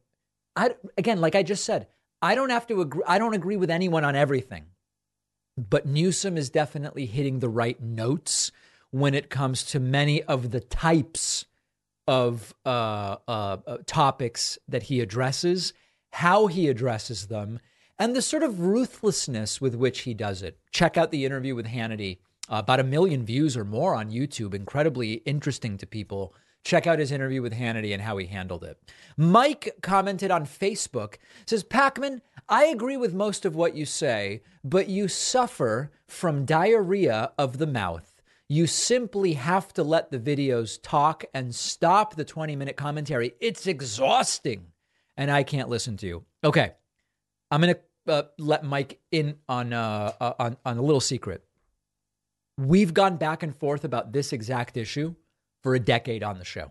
again, like I just said, I don't have to agree. I don't agree with anyone on everything. But Newsom is definitely hitting the right notes when it comes to many of the types of topics that he addresses, how he addresses them, and the sort of ruthlessness with which he does it. Check out the interview with Hannity, about 1 million views or more on YouTube, incredibly interesting to people. Check out his interview with Hannity and how he handled it. Mike commented on Facebook, says, Pacman, I agree with most of what you say, but you suffer from diarrhea of the mouth. You simply have to let the videos talk and stop the 20-minute commentary. It's exhausting. And I can't listen to you. Okay. I'm going to let Mike in on a little secret. We've gone back and forth about this exact issue for a decade on the show.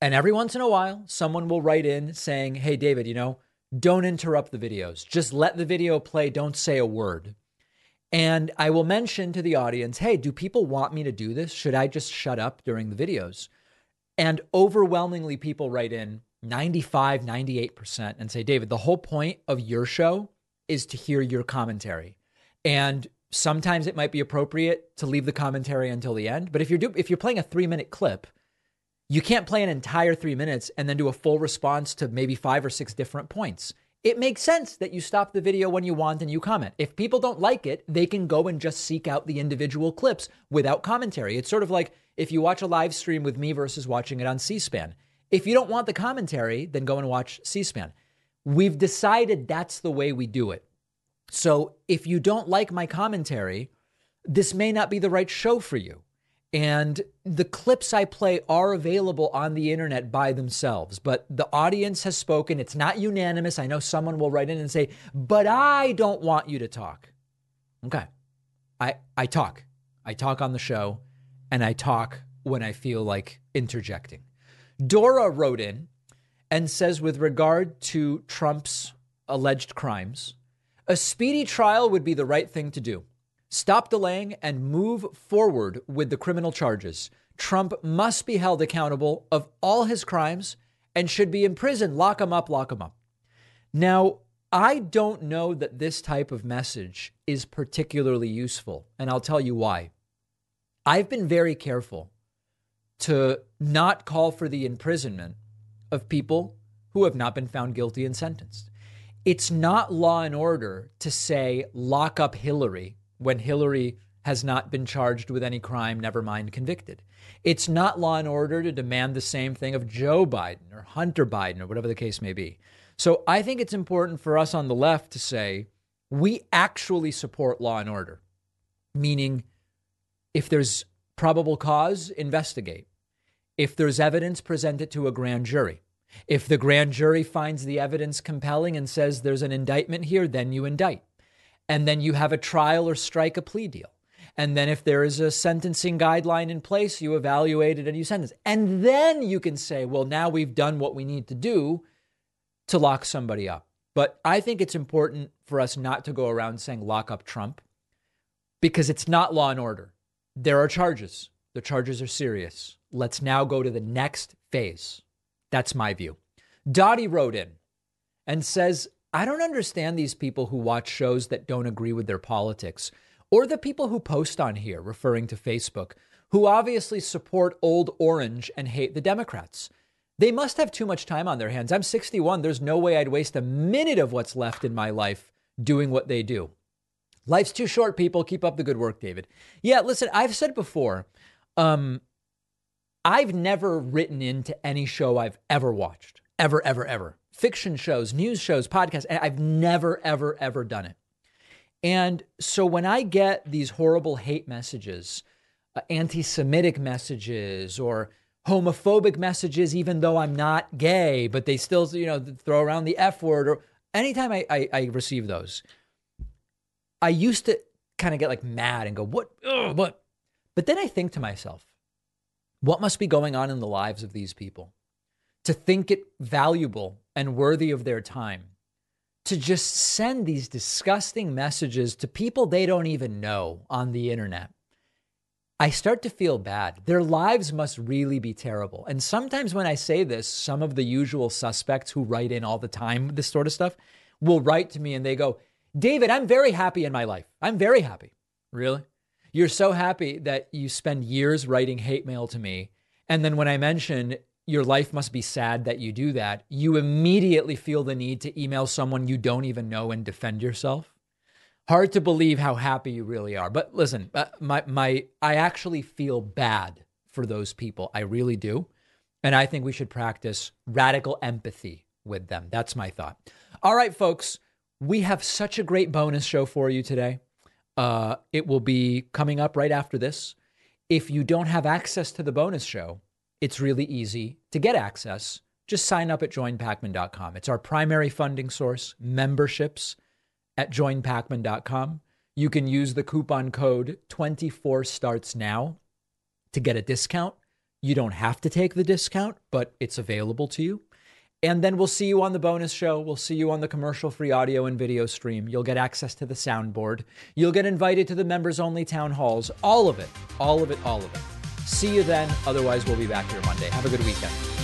And every once in a while, someone will write in saying, hey, David, you know, don't interrupt the videos. Just let the video play. Don't say a word. And I will mention to the audience, hey, do people want me to do this? Should I just shut up during the videos? And overwhelmingly people write in, 95, 98% and say, David, the whole point of your show is to hear your commentary. And sometimes it might be appropriate to leave the commentary until the end. But if you're playing a 3-minute clip, you can't play an entire 3 minutes and then do a full response to maybe 5 or 6 different points. It makes sense that you stop the video when you want and you comment. If people don't like it, they can go and just seek out the individual clips without commentary. It's sort of like if you watch a live stream with me versus watching it on C-SPAN. If you don't want the commentary, then go and watch C-SPAN. We've decided that's the way we do it. So if you don't like my commentary, this may not be the right show for you. And the clips I play are available on the internet by themselves, but the audience has spoken. It's not unanimous. I know someone will write in and say, but I don't want you to talk. Okay. I talk. I talk on the show and I talk when I feel like interjecting. Dora wrote in and says, with regard to Trump's alleged crimes, a speedy trial would be the right thing to do. Stop delaying and move forward with the criminal charges. Trump must be held accountable of all his crimes and should be in prison. Lock him up, lock him up. Now, I don't know that this type of message is particularly useful, and I'll tell you why. I've been very careful to not call for the imprisonment of people who have not been found guilty and sentenced. It's not law and order to say, lock up Hillary, when Hillary has not been charged with any crime, never mind convicted. It's not law and order to demand the same thing of Joe Biden or Hunter Biden or whatever the case may be. So I think it's important for us on the left to say we actually support law and order, meaning if there's probable cause, investigate. If there's evidence, present it to a grand jury. If the grand jury finds the evidence compelling and says there's an indictment here, then you indict. And then you have a trial or strike a plea deal. And then if there is a sentencing guideline in place, you evaluate it and you sentence. And then you can say, well, now we've done what we need to do to lock somebody up. But I think it's important for us not to go around saying lock up Trump, because it's not law and order. There are charges. The charges are serious. Let's now go to the next phase. That's my view. Dottie wrote in and says, I don't understand these people who watch shows that don't agree with their politics, or the people who post on here, referring to Facebook, who obviously support old orange and hate the Democrats. They must have too much time on their hands. I'm 61. There's no way I'd waste a minute of what's left in my life doing what they do. Life's too short, people. Keep up the good work, David. Yeah, listen, I've said before, I've never written into any show I've ever watched, ever. Fiction shows, news shows, podcasts. I've never, ever done it. And so when I get these horrible hate messages, anti-Semitic messages or homophobic messages, even though I'm not gay, but they still, you know, throw around the F word, or anytime I receive those, I used to kind of get like mad and go, what? Ugh, what? But then I think to myself, what must be going on in the lives of these people to think it valuable and worthy of their time to just send these disgusting messages to people they don't even know on the internet? I start to feel bad. Their lives must really be terrible. And sometimes when I say this, some of the usual suspects who write in all the time, this sort of stuff, will write to me and they go, David, I'm very happy in my life. I'm very happy. Really? You're so happy that you spend years writing hate mail to me. And then when I mention your life must be sad that you do that, you immediately feel the need to email someone you don't even know and defend yourself. Hard to believe how happy you really are. But listen, I actually feel bad for those people. I really do. And I think we should practice radical empathy with them. That's my thought. All right, folks, we have such a great bonus show for you today. It will be coming up right after this. If you don't have access to the bonus show, it's really easy to get access. Just sign up at joinpacman.com. It's our primary funding source, memberships at joinpacman.com. You can use the coupon code 24StartsNow to get a discount. You don't have to take the discount, but it's available to you. And then we'll see you on the bonus show. We'll see you on the commercial-free audio and video stream. You'll get access to the soundboard. You'll get invited to the members-only town halls. All of it. See you then. Otherwise, we'll be back here Monday. Have a good weekend.